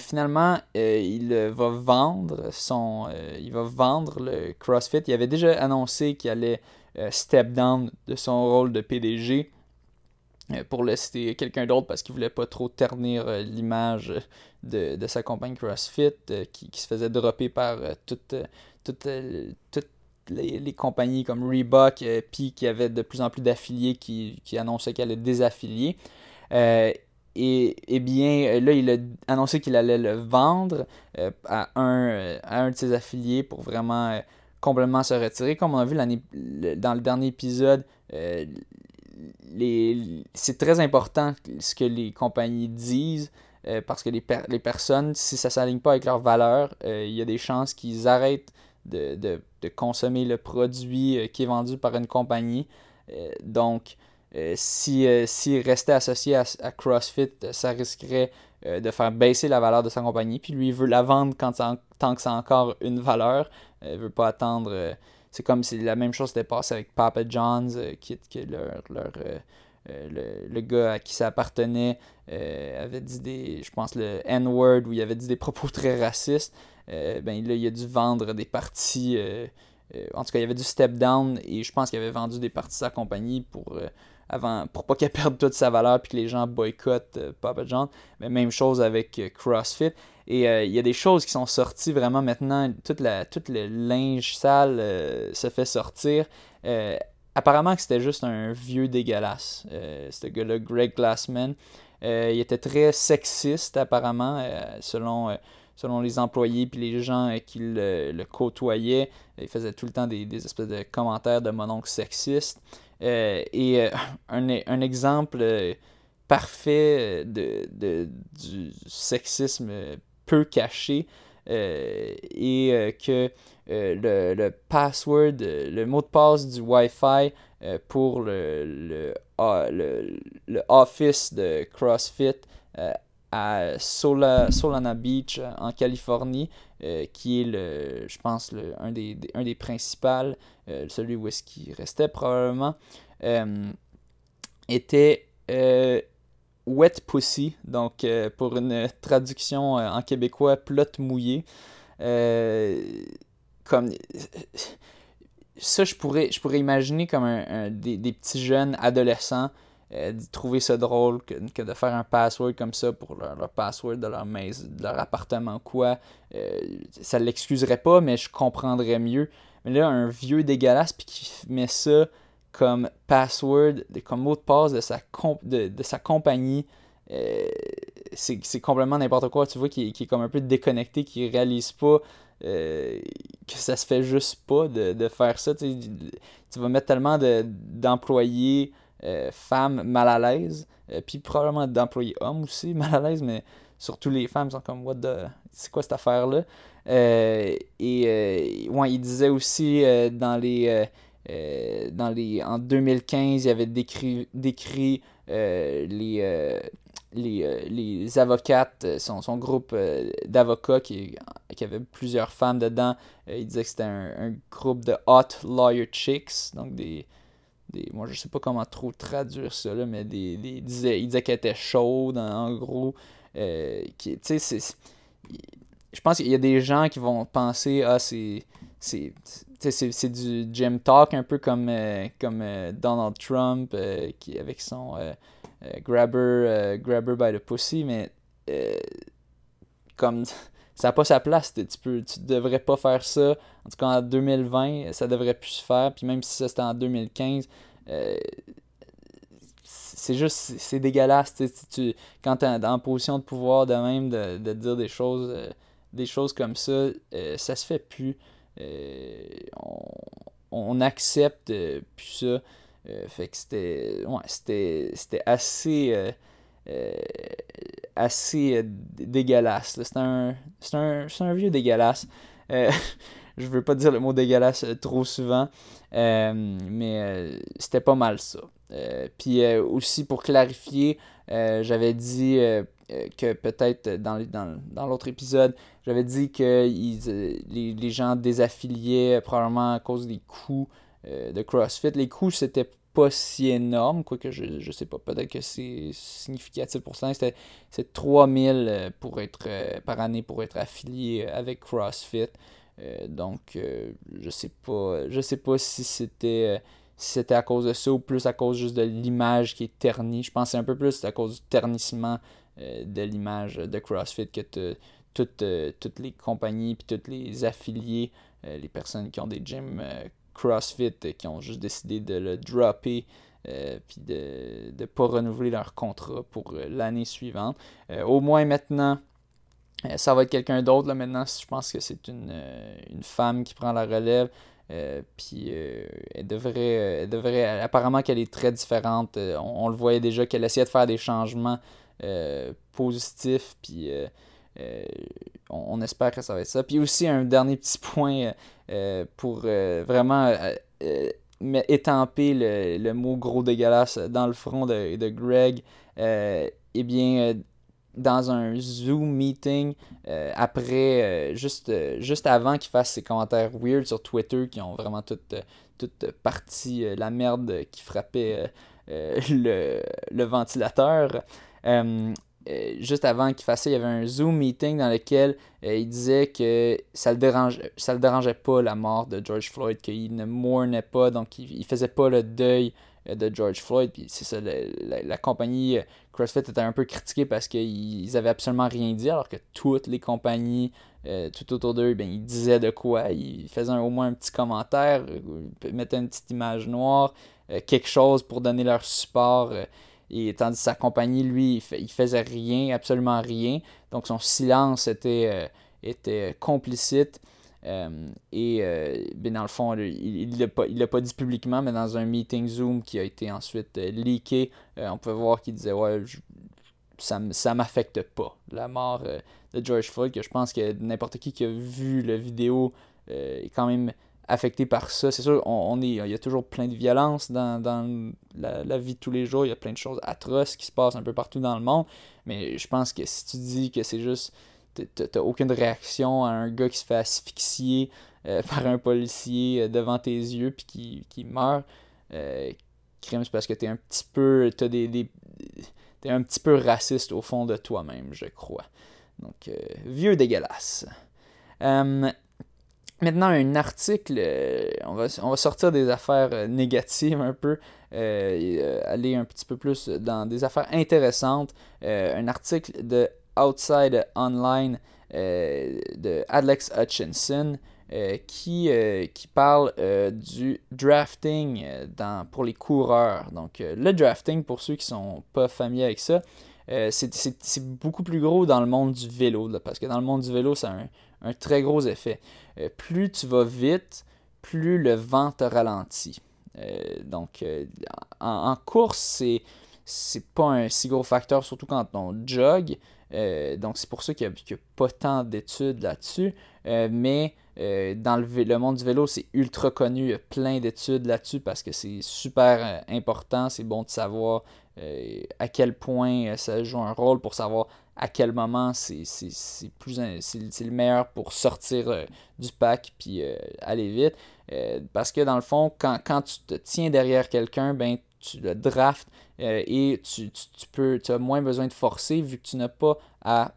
Finalement, il va vendre le CrossFit. Il avait déjà annoncé qu'il allait step down de son rôle de PDG pour laisser quelqu'un d'autre, parce qu'il voulait pas trop ternir l'image de sa compagne CrossFit qui se faisait dropper par toutes les compagnies comme Reebok, puis qui avait de plus en plus d'affiliés qui annonçaient qu'elle allait désaffilier. Et bien, là, il a annoncé qu'il allait le vendre à un de ses affiliés pour vraiment complètement se retirer. Comme on a vu dans le dernier épisode, c'est très important ce que les compagnies disent parce que les personnes, si ça ne s'aligne pas avec leurs valeurs, il y a des chances qu'ils arrêtent de consommer le produit qui est vendu par une compagnie. Donc, s'il restait associé à CrossFit, ça risquerait de faire baisser la valeur de sa compagnie. Puis lui, il veut la vendre tant que ça a encore une valeur. Il ne veut pas attendre. C'est comme si la même chose s'était passée avec Papa John's, qui est le gars à qui ça appartenait, avait dit je pense, le N-word, où il avait dit des propos très racistes. Là, il a dû vendre des parties. En tout cas, il y avait du step-down et je pense qu'il avait vendu des parties de sa compagnie pour pas qu'elle perde toute sa valeur et que les gens boycottent Papa John. Mais même chose avec CrossFit. Et il y a des choses qui sont sorties vraiment maintenant. Tout le linge sale se fait sortir. Apparemment que c'était juste un vieux dégueulasse. Ce gars-là, Greg Glassman. Il était très sexiste apparemment, selon les employés puis les gens qui le côtoyaient. Il faisait tout le temps des espèces de commentaires de mononcle sexiste. Un exemple parfait du sexisme peu caché que le password, le mot de passe du Wi-Fi pour le office de CrossFit à Solana Beach en Californie, qui est un des principaux, celui où est-ce qu'il restait probablement, était wet pussy, donc pour une traduction en québécois, pelote mouillée. Ça, je pourrais imaginer comme des petits jeunes adolescents trouver ça drôle que de faire un password comme ça pour leur password de leur maison, de leur appartement, quoi. Ça l'excuserait pas, mais je comprendrais mieux. Mais là, un vieux dégueulasse puis qui met ça comme password, comme mot de passe de sa compagnie, c'est complètement n'importe quoi. Tu vois qui est comme un peu déconnecté, qui réalise pas que ça se fait juste pas de faire ça. Tu vas mettre tellement d'employés femmes mal à l'aise, puis probablement d'employés hommes aussi mal à l'aise, mais surtout les femmes sont comme what the, c'est quoi cette affaire là. Ouais, il disait aussi en 2015 il avait décrit les avocates, son groupe d'avocats qui avait plusieurs femmes dedans. Il disait que c'était un groupe de hot lawyer chicks, donc moi je sais pas comment trop traduire ça là, mais il disait qu'elle était chaude en gros. Tu sais, je pense qu'il y a des gens qui vont penser c'est du gym talk, un peu comme Donald Trump qui avec son grabber by the pussy, mais comme ça n'a pas sa place, tu devrais pas faire ça. En tout cas, en 2020, ça devrait plus se faire. Puis même si ça c'était en 2015, c'est dégueulasse. Quand tu es en position de pouvoir de même, de dire des choses comme ça, ça se fait plus. On accepte plus ça. Fait que c'était assez. Assez dégueulasse. C'est un vieux dégueulasse. Je veux pas dire le mot dégueulasse trop souvent, mais c'était pas mal ça. Puis aussi, pour clarifier, j'avais dit que peut-être dans l'autre épisode, j'avais dit que les gens désaffiliaient probablement à cause des coûts de CrossFit. Les coûts, c'était pas si énorme, quoique je sais pas, peut-être que c'est significatif pour ça. C'est 3000 par année pour être affilié avec CrossFit. Donc je sais pas si c'était à cause de ça ou plus à cause juste de l'image qui est ternie. Je pense que c'est un peu plus à cause du ternissement de l'image de CrossFit, que toutes les compagnies puis tous les affiliés, les personnes qui ont des gyms CrossFit qui ont juste décidé de le dropper puis de ne pas renouveler leur contrat pour l'année suivante. Au moins maintenant, ça va être quelqu'un d'autre. Là, maintenant, je pense que c'est une femme qui prend la relève. Puis elle devrait apparemment qu'elle est très différente. On le voyait déjà qu'elle essayait de faire des changements positif, puis on espère que ça va être ça. Puis aussi, un dernier petit point pour vraiment étamper le mot gros dégueulasse dans le front de Greg. Eh bien, dans un Zoom meeting, après, juste avant qu'il fasse ses commentaires weird sur Twitter qui ont vraiment toute partie la merde qui frappait le ventilateur, juste avant qu'il fasse ça, il y avait un Zoom meeting dans lequel il disait que ça le dérangeait pas la mort de George Floyd, qu'il ne mournait pas, donc il faisait pas le deuil de George Floyd. Puis c'est ça, la compagnie CrossFit était un peu critiquée parce qu'ils avaient absolument rien dit, alors que toutes les compagnies tout autour d'eux, bien, ils disaient de quoi, ils faisaient au moins un petit commentaire, mettaient une petite image noire, quelque chose pour donner leur support, et tandis que sa compagnie, lui, il faisait rien, absolument rien. Donc son silence était complicite. Dans le fond, il l'a pas dit publiquement, mais dans un meeting Zoom qui a été ensuite leaké, on pouvait voir qu'il disait « Ouais, ça m'affecte pas, la mort de George Floyd », que je pense que n'importe qui a vu la vidéo est quand même affecté par ça. C'est sûr, il y a toujours plein de violence dans la vie de tous les jours, il y a plein de choses atroces qui se passent un peu partout dans le monde, mais je pense que si tu dis que c'est juste... T'as aucune réaction à un gars qui se fait asphyxier par un policier devant tes yeux puis qui meurt, crime, c'est parce que t'es un petit peu raciste au fond de toi-même, je crois. Donc, vieux dégueulasse. Maintenant, un article, on va sortir des affaires négatives un peu, aller un petit peu plus dans des affaires intéressantes. Un article de Outside Online de Alex Hutchinson qui parle du drafting pour les coureurs. Donc le drafting, pour ceux qui sont pas familiers avec ça, c'est beaucoup plus gros dans le monde du vélo, là, parce que dans le monde du vélo, ça a un très gros effet. Plus tu vas vite, plus le vent te ralentit. Donc en course, c'est pas un si gros facteur, surtout quand on jogue. Donc, c'est pour ça qu'il n'y a pas tant d'études là-dessus. Mais dans le monde du vélo, c'est ultra connu. Il y a plein d'études là-dessus parce que c'est super important. C'est bon de savoir à quel point ça joue un rôle pour savoir à quel moment c'est le meilleur pour sortir du pack puis aller vite. Parce que dans le fond, quand tu te tiens derrière quelqu'un, ben, tu le draftes et tu as moins besoin de forcer vu que tu n'as pas à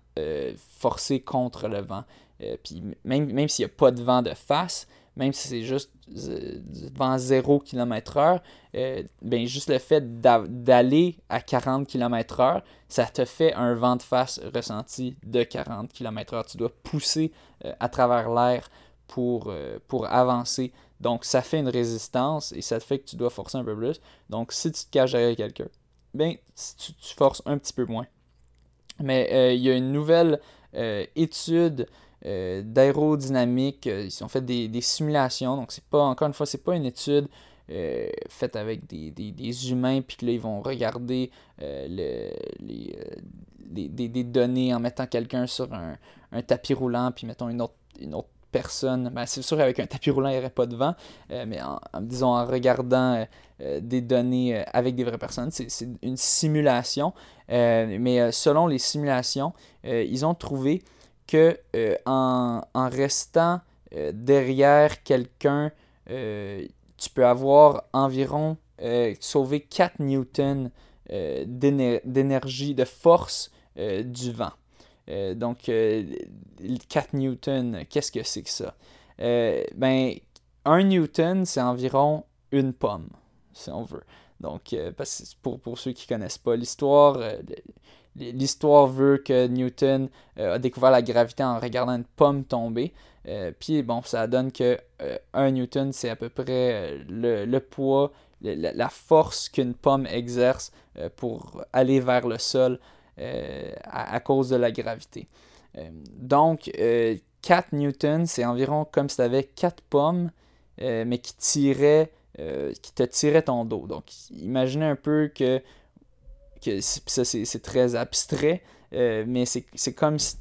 forcer contre le vent. Puis même s'il n'y a pas de vent de face, même si c'est juste vent 0 km/h, ben juste le fait d'aller à 40 km/h, ça te fait un vent de face ressenti de 40 km/h. Tu dois pousser à travers l'air pour avancer. Donc, ça fait une résistance et ça fait que tu dois forcer un peu plus. Donc, si tu te caches derrière quelqu'un, bien, tu forces un petit peu moins. Mais il y a une nouvelle étude d'aérodynamique. Ils ont fait des simulations. Donc, c'est pas, encore une fois, c'est pas une étude faite avec des humains, puis que là, ils vont regarder des données en mettant quelqu'un sur un tapis roulant, puis mettons une autre personne. Ben, c'est sûr, avec un tapis roulant, il n'y aurait pas de vent, mais en regardant des données avec des vraies personnes, c'est une simulation. Mais selon les simulations, ils ont trouvé que en restant derrière quelqu'un, tu peux avoir environ sauver 4 newtons d'énergie, de force du vent. Donc, 4 newtons, qu'est-ce que c'est que ça? 1 newton, c'est environ une pomme, si on veut. Donc, parce que pour ceux qui ne connaissent pas l'histoire, l'histoire veut que Newton a découvert la gravité en regardant une pomme tomber. Puis, bon, ça donne que 1 newton, c'est à peu près le poids, la force qu'une pomme exerce pour aller vers le sol. À cause de la gravité. Donc, 4 newtons, c'est environ comme si tu avais 4 pommes, mais qui te tiraient ton dos. Donc, imaginez un peu que que ça c'est très abstrait, mais c'est comme si,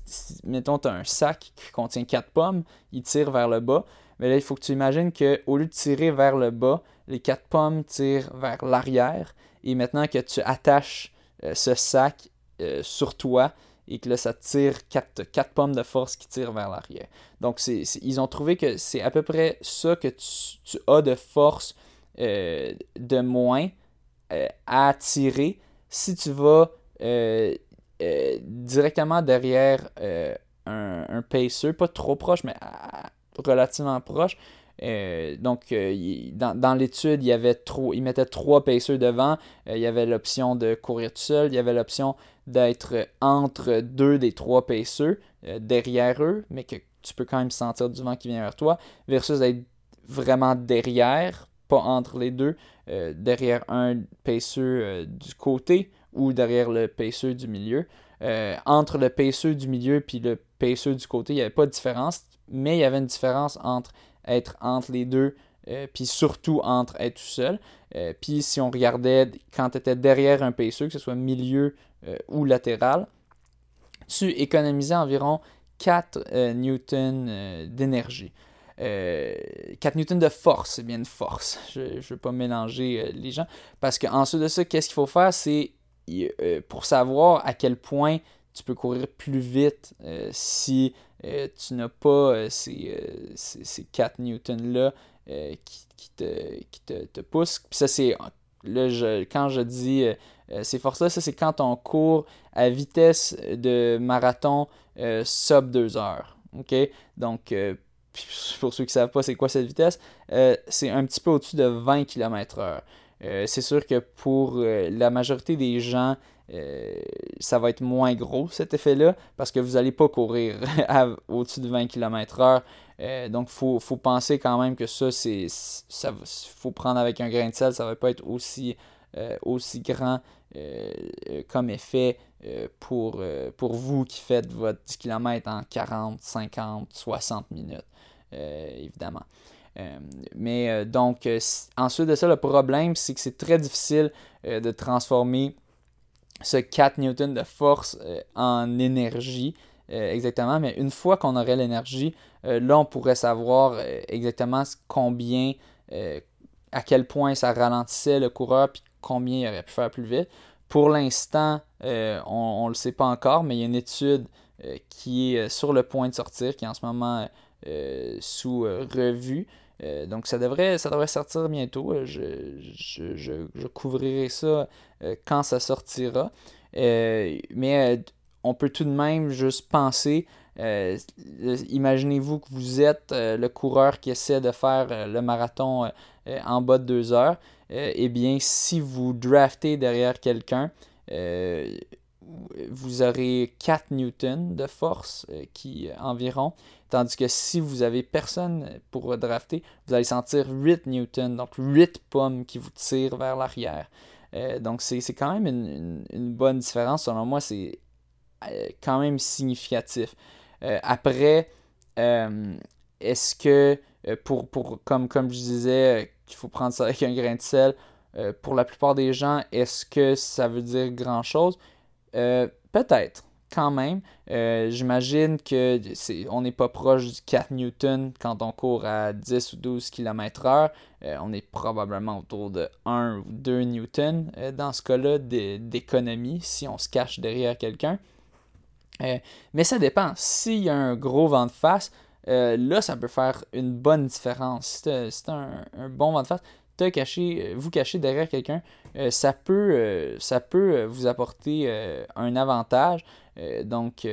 mettons, tu as un sac qui contient 4 pommes, il tire vers le bas, mais là, il faut que tu imagines qu'au lieu de tirer vers le bas, les 4 pommes tirent vers l'arrière, et maintenant que tu attaches ce sac sur toi, et que là, ça tire 4 pommes de force qui tirent vers l'arrière. Donc, ils ont trouvé que c'est à peu près ça que tu as de force de moins à tirer si tu vas directement derrière un pacer, pas trop proche, mais relativement proche. Donc, dans l'étude, il mettait 3 pacers devant. Il y avait l'option de courir tout seul. Il y avait l'option d'être entre 2 des 3 pacers derrière eux, mais que tu peux quand même sentir du vent qui vient vers toi, versus d'être vraiment derrière, pas entre les deux, derrière un pacer du côté ou derrière le pacer du milieu. Entre le pacer du milieu et le pacer du côté, il n'y avait pas de différence, mais il y avait une différence entre être entre les deux, puis surtout entre être tout seul. Puis si on regardait quand tu étais derrière un pacer, que ce soit milieu ou latéral, tu économisais environ 4 newtons d'énergie. 4 newtons de force, c'est bien une force. Je ne veux pas mélanger les gens. Parce qu'ensuite de ça, qu'est-ce qu'il faut faire? C'est pour savoir à quel point tu peux courir plus vite si tu n'as pas ces 4 newtons-là qui te poussent. Puis ça, c'est là, quand je dis ces forces-là, ça c'est quand on court à vitesse de marathon sub 2 heures. Okay? Donc, pour ceux qui ne savent pas c'est quoi cette vitesse, c'est un petit peu au-dessus de 20 km/h. C'est sûr que pour la majorité des gens, ça va être moins gros cet effet-là parce que vous n'allez pas courir au-dessus de 20 km/h. Donc, faut penser quand même que ça, faut prendre avec un grain de sel. Ça ne va pas être aussi grand comme effet pour vous qui faites votre 10 km en 40, 50, 60 minutes, évidemment. Donc, ensuite de ça, le problème, c'est que c'est très difficile de transformer ce 4 newtons de force en énergie, exactement. Mais une fois qu'on aurait l'énergie, là, on pourrait savoir exactement combien, à quel point ça ralentissait le coureur puis combien il aurait pu faire plus vite. Pour l'instant, on ne le sait pas encore, mais il y a une étude qui est sur le point de sortir, qui est en ce moment sous revue. Donc, ça devrait sortir bientôt. Je couvrirai ça quand ça sortira. Mais on peut tout de même juste penser, imaginez-vous que vous êtes le coureur qui essaie de faire le marathon en bas de 2 heures. Eh bien, si vous draftez derrière quelqu'un, vous aurez 4 newtons de force environ. Tandis que si vous avez personne pour drafter, vous allez sentir 8 newtons, donc 8 pommes qui vous tirent vers l'arrière. Donc, c'est quand même une bonne différence. Selon moi, c'est quand même significatif. Après, est-ce que, comme je disais, qu'il faut prendre ça avec un grain de sel, pour la plupart des gens, est-ce que ça veut dire grand-chose? Peut-être, quand même. J'imagine que on n'est pas proche du 4 newtons quand on court à 10 ou 12 km/h. On est probablement autour de 1 ou 2 newtons dans ce cas-là d'économie si on se cache derrière quelqu'un. Mais ça dépend. S'il y a un gros vent de face, là, ça peut faire une bonne différence. Si tu as un bon vent de face, vous cacher derrière quelqu'un, ça peut vous apporter un avantage. Donc,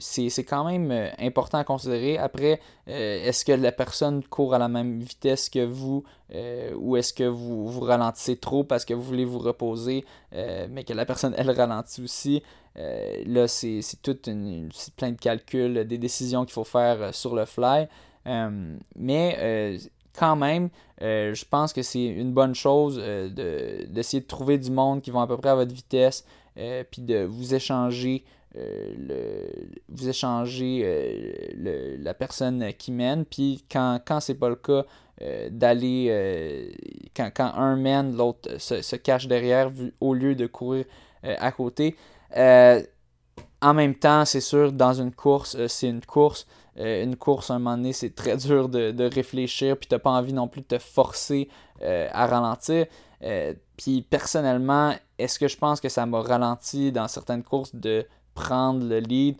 c'est quand même important à considérer. Après, est-ce que la personne court à la même vitesse que vous ou est-ce que vous ralentissez trop parce que vous voulez vous reposer, mais que la personne, elle ralentit aussi? Là, c'est plein de calculs, des décisions qu'il faut faire sur le fly. Quand même, je pense que c'est une bonne chose d'essayer de trouver du monde qui va à peu près à votre vitesse, puis de vous échanger la personne qui mène. Puis quand ce n'est pas le cas, d'aller quand un mène, l'autre se cache derrière au lieu de courir à côté. En même temps, c'est sûr, dans une course, c'est une course. Une course, à un moment donné, c'est très dur de réfléchir, puis tu n'as pas envie non plus de te forcer à ralentir. Puis personnellement, est-ce que je pense que ça m'a ralenti dans certaines courses de prendre le lead?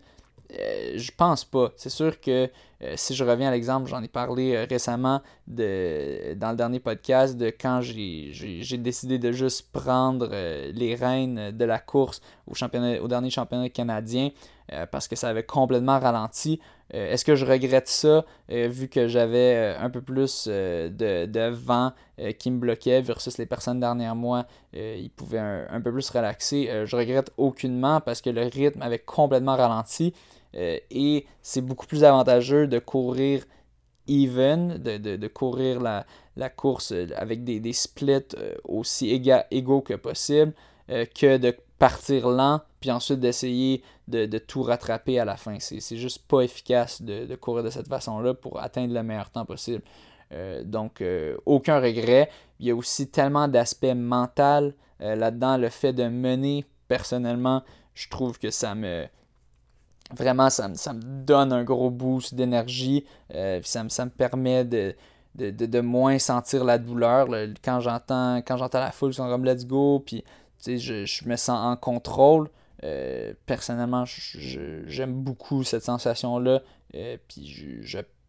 Je pense pas. C'est sûr que si je reviens à l'exemple, j'en ai parlé récemment dans le dernier podcast, de quand j'ai décidé de juste prendre les rênes de la course au dernier championnat canadien parce que ça avait complètement ralenti. Est-ce que je regrette ça vu que j'avais un peu plus de vent qui me bloquait versus les personnes derrière moi, ils pouvaient un peu plus relaxer? Je regrette aucunement parce que le rythme avait complètement ralenti et c'est beaucoup plus avantageux de courir even, de courir la course avec des splits aussi égaux que possible que de partir lent, puis ensuite d'essayer de tout rattraper à la fin. C'est juste pas efficace de courir de cette façon-là pour atteindre le meilleur temps possible. Donc, aucun regret. Il y a aussi tellement d'aspects mental là-dedans. Le fait de mener, personnellement, je trouve que ça me donne un gros boost d'énergie. Ça me permet de moins sentir la douleur. Quand j'entends la foule, ils sont comme « let's go », puis je me sens en contrôle. Personnellement, j'aime beaucoup cette sensation-là. Puis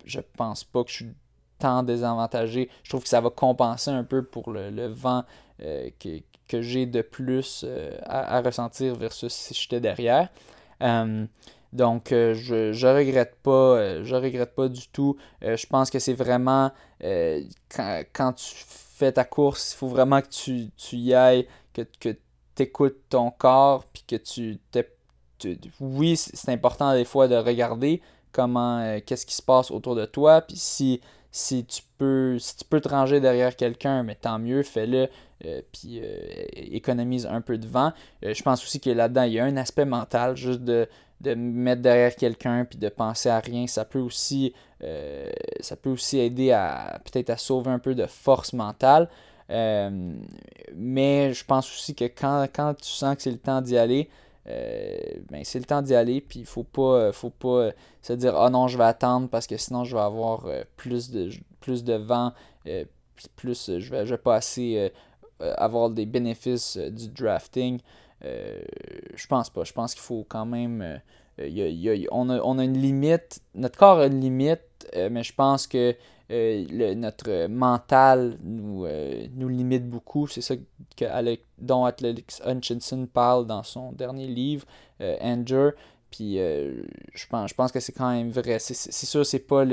je pense pas que je suis tant désavantagé. Je trouve que ça va compenser un peu pour le vent que j'ai de plus à ressentir versus si j'étais derrière. Donc, je regrette pas du tout. Je pense que c'est vraiment quand tu fais ta course, il faut vraiment que tu y ailles, que tu écoutes ton corps, puis que oui, c'est important des fois de regarder qu'est-ce qui se passe autour de toi, puis si tu peux te ranger derrière quelqu'un, mais tant mieux, fais-le, puis économise un peu de vent. Je pense aussi que là-dedans, il y a un aspect mental, juste de mettre derrière quelqu'un puis de penser à rien. Ça peut aussi aider à peut-être à sauver un peu de force mentale. Mais je pense aussi que quand tu sens que c'est le temps d'y aller, c'est le temps d'y aller, puis il faut pas se dire « Ah non, je vais attendre parce que sinon je vais avoir plus de vent, je vais pas assez avoir des bénéfices du drafting. » Je pense pas. Je pense qu'il faut quand même... on a une limite, notre corps a une limite, mais je pense que notre mental nous limite beaucoup. C'est ça dont Alex Hutchinson parle dans son dernier livre, Anger. Puis je pense que c'est quand même vrai. C'est sûr, c'est pas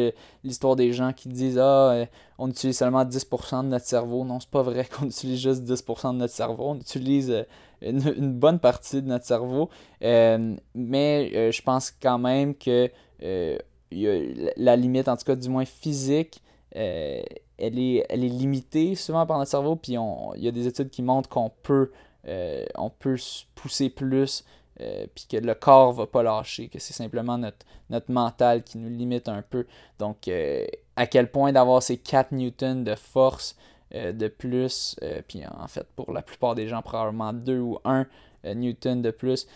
l'histoire des gens qui disent « Ah, on utilise seulement 10% de notre cerveau ». Non, c'est pas vrai qu'on utilise juste 10% de notre cerveau. On utilise une bonne partie de notre cerveau. Mais je pense quand même que la limite, en tout cas du moins physique, elle est limitée souvent par notre cerveau. Puis il y a des études qui montrent qu'on peut pousser plus, puis que le corps ne va pas lâcher, que c'est simplement notre mental qui nous limite un peu. Donc, à quel point d'avoir ces 4 newtons de force de plus, puis en fait, pour la plupart des gens, probablement 2 ou 1 newton de plus,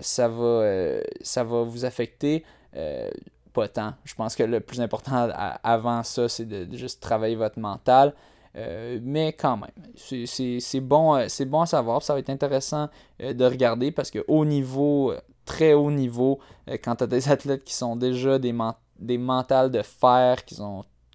ça va vous affecter. Pas tant. Je pense que le plus important avant ça, c'est de juste travailler votre mental. Mais quand même, c'est bon à savoir. Ça va être intéressant de regarder parce que au niveau, très haut niveau, quand tu as des athlètes qui sont déjà des mentales de fer,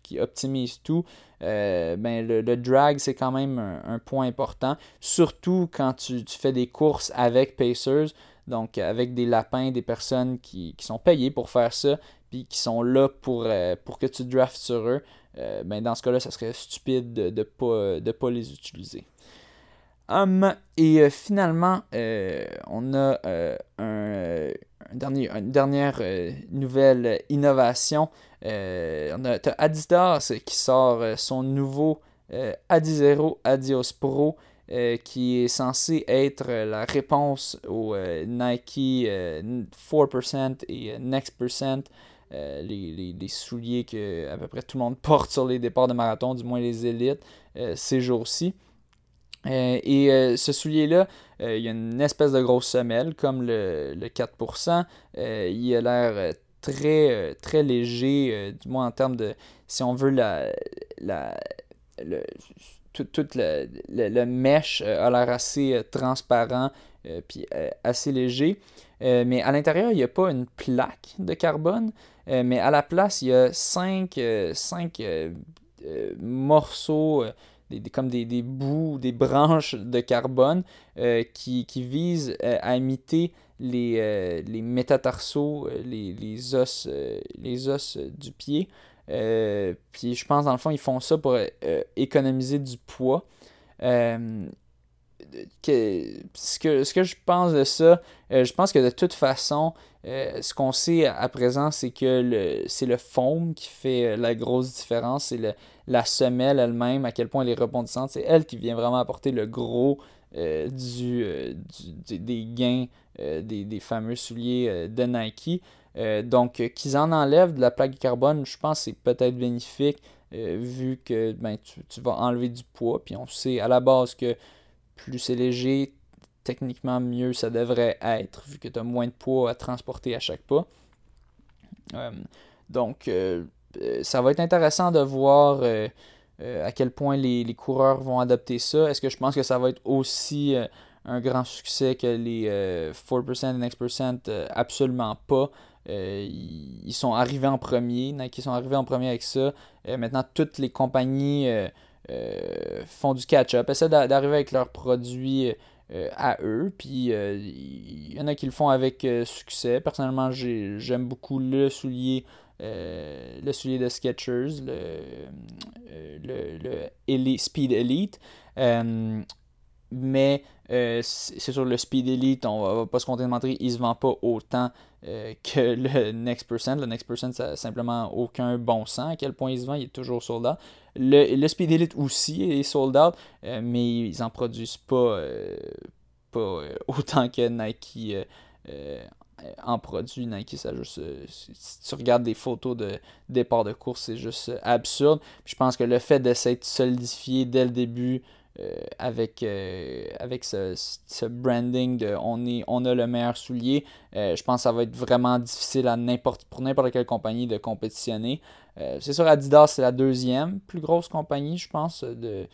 qui optimisent tout, le drag, c'est quand même un point important. Surtout quand tu fais des courses avec pacers, donc avec des lapins, des personnes qui sont payées pour faire ça, puis qui sont là pour que tu draftes sur eux. Dans ce cas-là, ça serait stupide de pas les utiliser. Finalement, on a une dernière nouvelle innovation. T'as Adidas qui sort son nouveau Adizero Adios Pro, qui est censé être la réponse au Nike 4% et Next% les souliers que à peu près tout le monde porte sur les départs de marathon, du moins les élites, ces jours-ci. Ce soulier-là, il y a une espèce de grosse semelle, comme le 4%. Il a l'air très, très léger, du moins en termes de, si on veut, toute la mèche a l'air assez transparent, puis assez léger. Mais à l'intérieur, il n'y a pas une plaque de carbone, mais à la place, il y a cinq morceaux, comme des bouts, des branches de carbone qui visent à imiter les métatarsaux, les os du pied. Puis je pense, dans le fond, ils font ça pour économiser du poids. Ce que je pense de ça, je pense que de toute façon, ce qu'on sait à présent, c'est que c'est le foam qui fait la grosse différence. C'est la semelle elle-même, à quel point elle est rebondissante. C'est elle qui vient vraiment apporter le gros des gains des fameux souliers de Nike. Donc, qu'ils en enlèvent de la plaque de carbone, je pense que c'est peut-être bénéfique, vu que tu vas enlever du poids. Puis on sait à la base que plus c'est léger, techniquement mieux ça devrait être, vu que tu as moins de poids à transporter à chaque pas. Donc, ça va être intéressant de voir à quel point les coureurs vont adopter ça. Est-ce que je pense que ça va être aussi un grand succès que les 4% et X%? Absolument pas. Ils sont arrivés en premier. Nike sont arrivés en premier avec ça. Maintenant, toutes les compagnies font du catch-up, essaient d'arriver avec leurs produits à eux, puis il y en a qui le font avec succès. Personnellement, j'aime beaucoup le soulier de Skechers, le Speed Elite, mais c'est sûr, le Speed Elite, on va pas se contenter de mentir, il se vend pas autant que le Next Percent. Le Next Percent, ça n'a simplement aucun bon sens. À quel point il se vend, il est toujours sold out. Le Speed Elite aussi est sold out, mais ils n'en produisent pas autant que Nike en produit. Nike, ça juste, si tu regardes des photos de départ de course, c'est juste absurde. Puis je pense que le fait de s'être solidifié dès le début, avec ce branding de on a le meilleur soulier, je pense que ça va être vraiment difficile pour n'importe quelle compagnie de compétitionner. C'est sûr, Adidas, c'est la deuxième plus grosse compagnie, je pense, de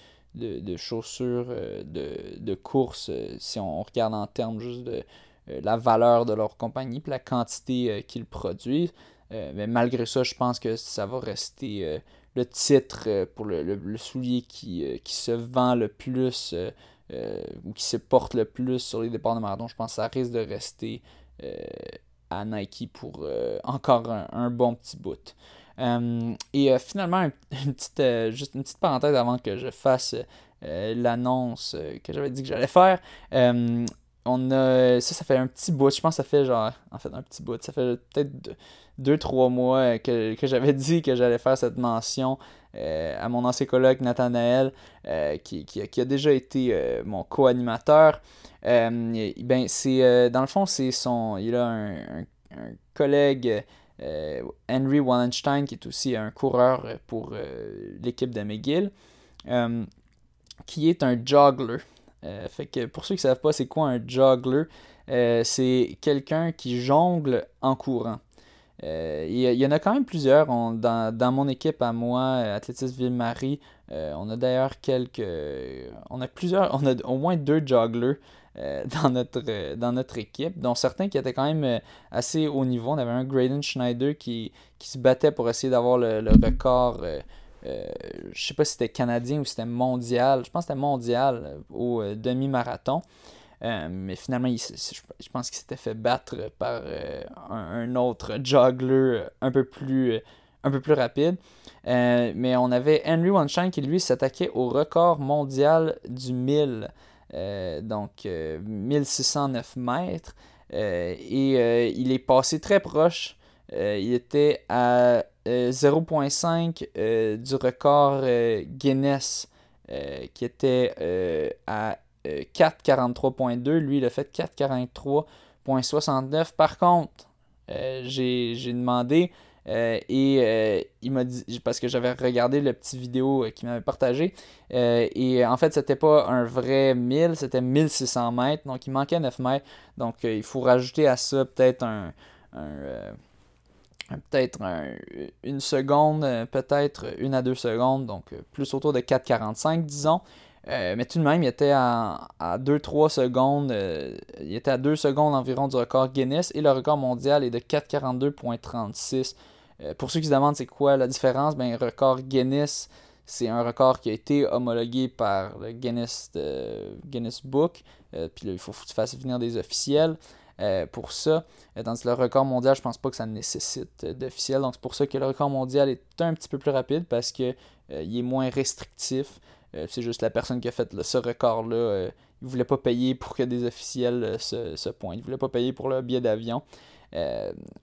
chaussures de course, si on regarde en termes juste de la valeur de leur compagnie et la quantité qu'ils produisent. Mais malgré ça, je pense que ça va rester le titre pour le soulier qui se vend le plus ou qui se porte le plus sur les départs de marathon. Je pense que ça risque de rester à Nike pour encore un bon petit bout. Finalement, juste une petite parenthèse avant que je fasse l'annonce que j'avais dit que j'allais faire. On a, ça fait un petit bout, je pense que ça fait un petit bout, ça fait peut-être 2-3 mois que j'avais dit que j'allais faire cette mention à mon ancien colloque Nathanaël, qui a déjà été mon co-animateur. Dans le fond, il a un collègue, Henry Wallenstein, qui est aussi un coureur pour l'équipe de McGill, qui est un joggler. Fait que pour ceux qui ne savent pas c'est quoi un joggler, c'est quelqu'un qui jongle en courant. Il y en a quand même plusieurs. Dans mon équipe à moi, Athlétisme Ville-Marie, on a d'ailleurs on a au moins 2 jogglers dans notre équipe, dont certains qui étaient quand même assez haut niveau. On avait un Graydon Schneider qui se battait pour essayer d'avoir le record. Je sais pas si c'était canadien ou si c'était mondial. Je pense que c'était mondial au demi-marathon. Mais finalement, je pense qu'il s'était fait battre par un autre joggler un peu plus rapide. Mais on avait Henry Wallenstein qui, lui, s'attaquait au record mondial du 1000. 1609 mètres. Il est passé très proche. Il était à 0.5 du record Guinness qui était à 4,43.2. Lui, il a fait 4,43.69. Par contre, j'ai demandé Et il m'a dit, parce que j'avais regardé le petit vidéo qu'il m'avait partagé, et en fait c'était pas un vrai 1000, c'était 1600 mètres, donc il manquait 9 mètres, donc il faut rajouter à ça peut-être une seconde, peut-être 1 à 2 secondes, donc plus autour de 4,45 disons. Mais tout de même, il était à 2-3 secondes. Il était à 2 secondes environ du record Guinness et le record mondial est de 4,42,36. Pour ceux qui se demandent c'est quoi la différence, ben, le record Guinness, c'est un record qui a été homologué par le Guinness Book. Puis là, il faut que tu fasses venir des officiels pour ça. Tandis que le record mondial, je pense pas que ça nécessite d'officiels. Donc c'est pour ça que le record mondial est un petit peu plus rapide parce qu'il est moins restrictif. C'est juste la personne qui a fait ce record-là, il ne voulait pas payer pour que des officiels se pointent. Il ne voulait pas payer pour le billet d'avion.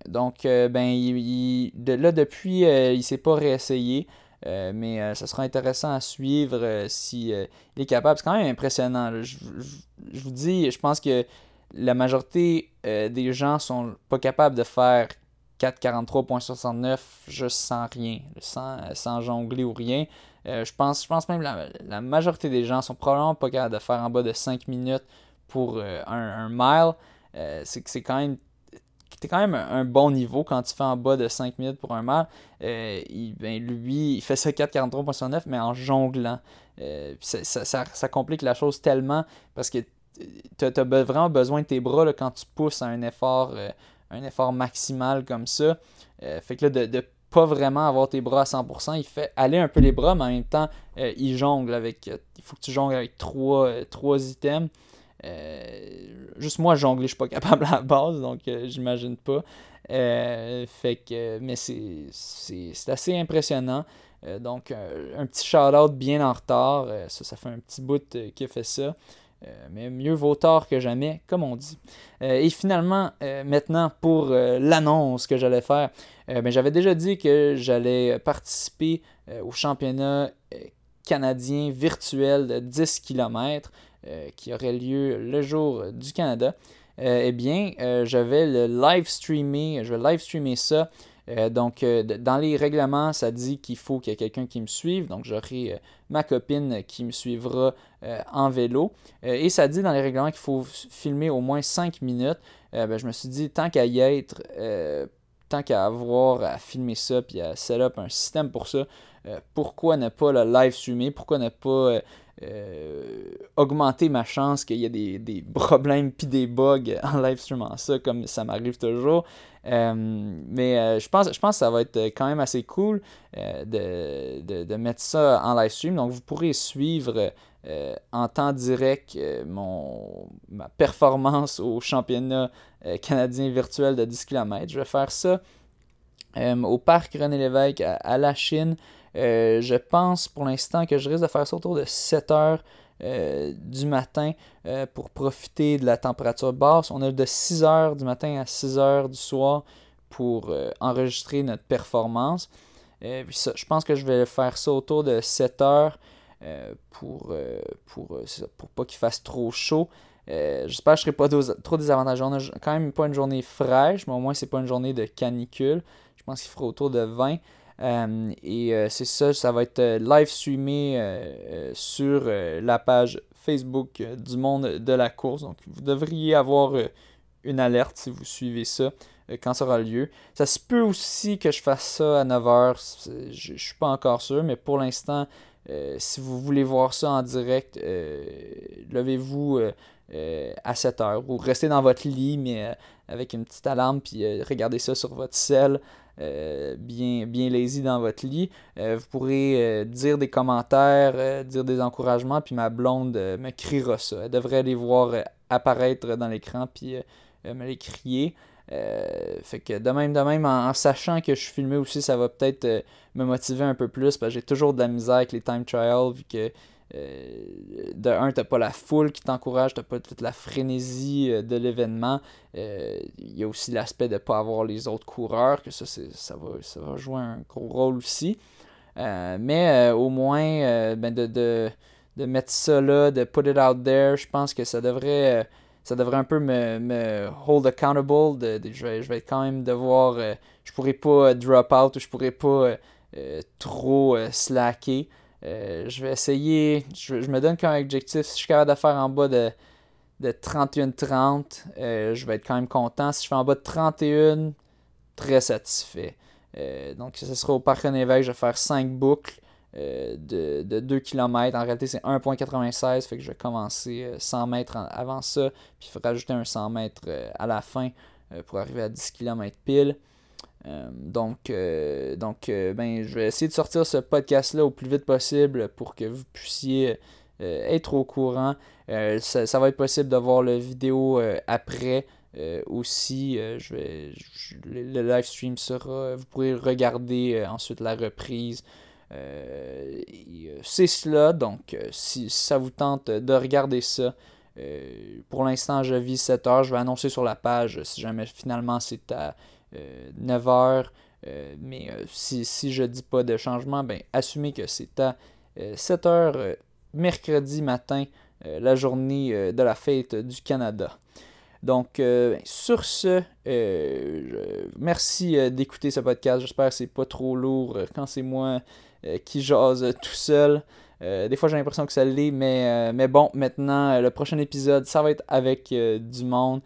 Donc, depuis, il ne s'est pas réessayé. Mais ça sera intéressant à suivre si il est capable. C'est quand même impressionnant. Là. Je vous dis, je pense que la majorité des gens ne sont pas capables de faire 4,43,69 juste sans rien, sans jongler ou rien. Je pense même que la majorité des gens sont probablement pas capables de faire en bas de 5 minutes pour un mile. C'est quand même, t'es quand même un bon niveau quand tu fais en bas de 5 minutes pour un mile. Lui, il fait ça 4,43,69 mais en jonglant. Ça complique la chose tellement parce que tu as vraiment besoin de tes bras là, quand tu pousses à un effort maximal comme ça. Fait que là, de pas vraiment avoir tes bras à 100%, il fait aller un peu les bras, mais en même temps, il jongle avec... il faut que tu jongles avec trois items. Juste moi, jongler, je suis pas capable à la base, donc j'imagine pas. Mais c'est assez impressionnant. Donc, un petit shout-out bien en retard. Ça fait un petit bout qui a fait ça. Mais mieux vaut tard que jamais, comme on dit. Et finalement, maintenant, pour l'annonce que j'allais faire, j'avais déjà dit que j'allais participer au championnat canadien virtuel de 10 km qui aurait lieu le jour du Canada. Je vais le live streamer. Je vais live streamer ça. Donc, dans les règlements, ça dit qu'il faut qu'il y ait quelqu'un qui me suive. Donc, j'aurai ma copine qui me suivra en vélo. Et ça dit dans les règlements qu'il faut filmer au moins 5 minutes. Je me suis dit, tant qu'à y être, tant qu'à avoir à filmer ça puis à set up un système pour ça, pourquoi ne pas le live streamer? Pourquoi ne pas augmenter ma chance qu'il y ait des problèmes puis des bugs en live streamant ça, comme ça m'arrive toujours? Je pense que ça va être quand même assez cool de mettre ça en live stream. Donc, vous pourrez suivre en temps direct ma performance au championnat canadien virtuel de 10 km. Je vais faire ça au Parc René-Lévesque à la Chine. Je pense pour l'instant que je risque de faire ça autour de 7h du matin pour profiter de la température basse. On a de 6h du matin à 6h du soir pour enregistrer notre performance. Je pense que je vais faire ça autour de 7h pour pas qu'il fasse trop chaud. J'espère que je ne serai pas trop désavantagé. On n'a quand même pas une journée fraîche, mais au moins c'est pas une journée de canicule. Je pense qu'il fera autour de 20. C'est ça, ça va être live streamé sur la page Facebook du Monde de la course. Donc, vous devriez avoir une alerte si vous suivez ça quand ça aura lieu. Ça se peut aussi que je fasse ça à 9h. Je ne suis pas encore sûr, mais pour l'instant, si vous voulez voir ça en direct, levez-vous à 7h ou restez dans votre lit, mais avec une petite alarme, puis regardez ça sur votre cell. Bien lazy dans votre lit. Vous pourrez dire des commentaires, dire des encouragements, puis ma blonde me criera ça. Elle devrait les voir apparaître dans l'écran, puis me les crier. Fait que de même en sachant que je suis filmé aussi, ça va peut-être me motiver un peu plus, parce que j'ai toujours de la misère avec les time trials, vu que de un, t'as pas la foule qui t'encourage, t'as pas toute la frénésie de l'événement. Il y a aussi l'aspect de pas avoir les autres coureurs, que ça va jouer un gros rôle aussi. Au moins, de mettre ça là, de put it out there, je pense que ça devrait ça devrait un peu me hold accountable. Je vais quand même devoir... je pourrais pas drop out ou je pourrais pas trop slacker. Je vais essayer... Je me donne comme objectif, si je suis capable de faire en bas de 31-30, je vais être quand même content. Si je fais en bas de 31, très satisfait. Donc, ce sera au Parc René-Lévesque, je vais faire 5 boucles de 2 km. En réalité, c'est 1,96, fait que je vais commencer 100 mètres avant ça, puis il faut rajouter un 100 mètres à la fin pour arriver à 10 km pile. Donc, je vais essayer de sortir ce podcast-là au plus vite possible pour que vous puissiez être au courant. Ça va être possible de voir la vidéo après. Aussi, le live stream sera... Vous pourrez regarder ensuite la reprise. C'est cela, donc si ça vous tente de regarder ça, pour l'instant je vis 7h. Je vais annoncer sur la page si jamais finalement c'est à 9h. Mais si je dis pas de changement, ben assumez que c'est à 7h mercredi matin, la journée de la fête du Canada. Donc, sur ce, merci d'écouter ce podcast. J'espère que c'est pas trop lourd quand c'est moi qui jase tout seul. Des fois, j'ai l'impression que ça l'est, mais bon, maintenant, le prochain épisode, ça va être avec du monde.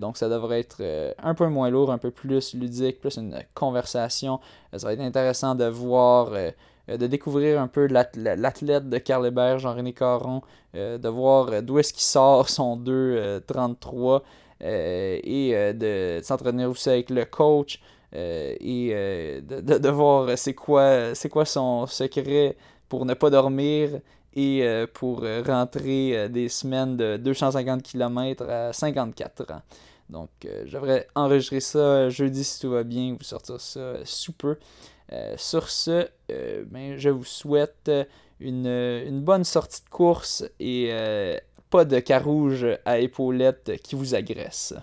Donc, ça devrait être un peu moins lourd, un peu plus ludique, plus une conversation. Ça va être intéressant de voir... de découvrir un peu l'athlète de Carl Hébert, Jean-René Caron, de voir d'où est-ce qu'il sort son 2,33 et de s'entretenir aussi avec le coach et de voir c'est quoi son secret pour ne pas dormir et pour rentrer des semaines de 250 km à 54 ans. Donc, je devrais enregistrer ça jeudi si tout va bien, vous sortir ça sous peu. Sur ce, je vous souhaite une bonne sortie de course et pas de cas rouge à épaulettes qui vous agresse.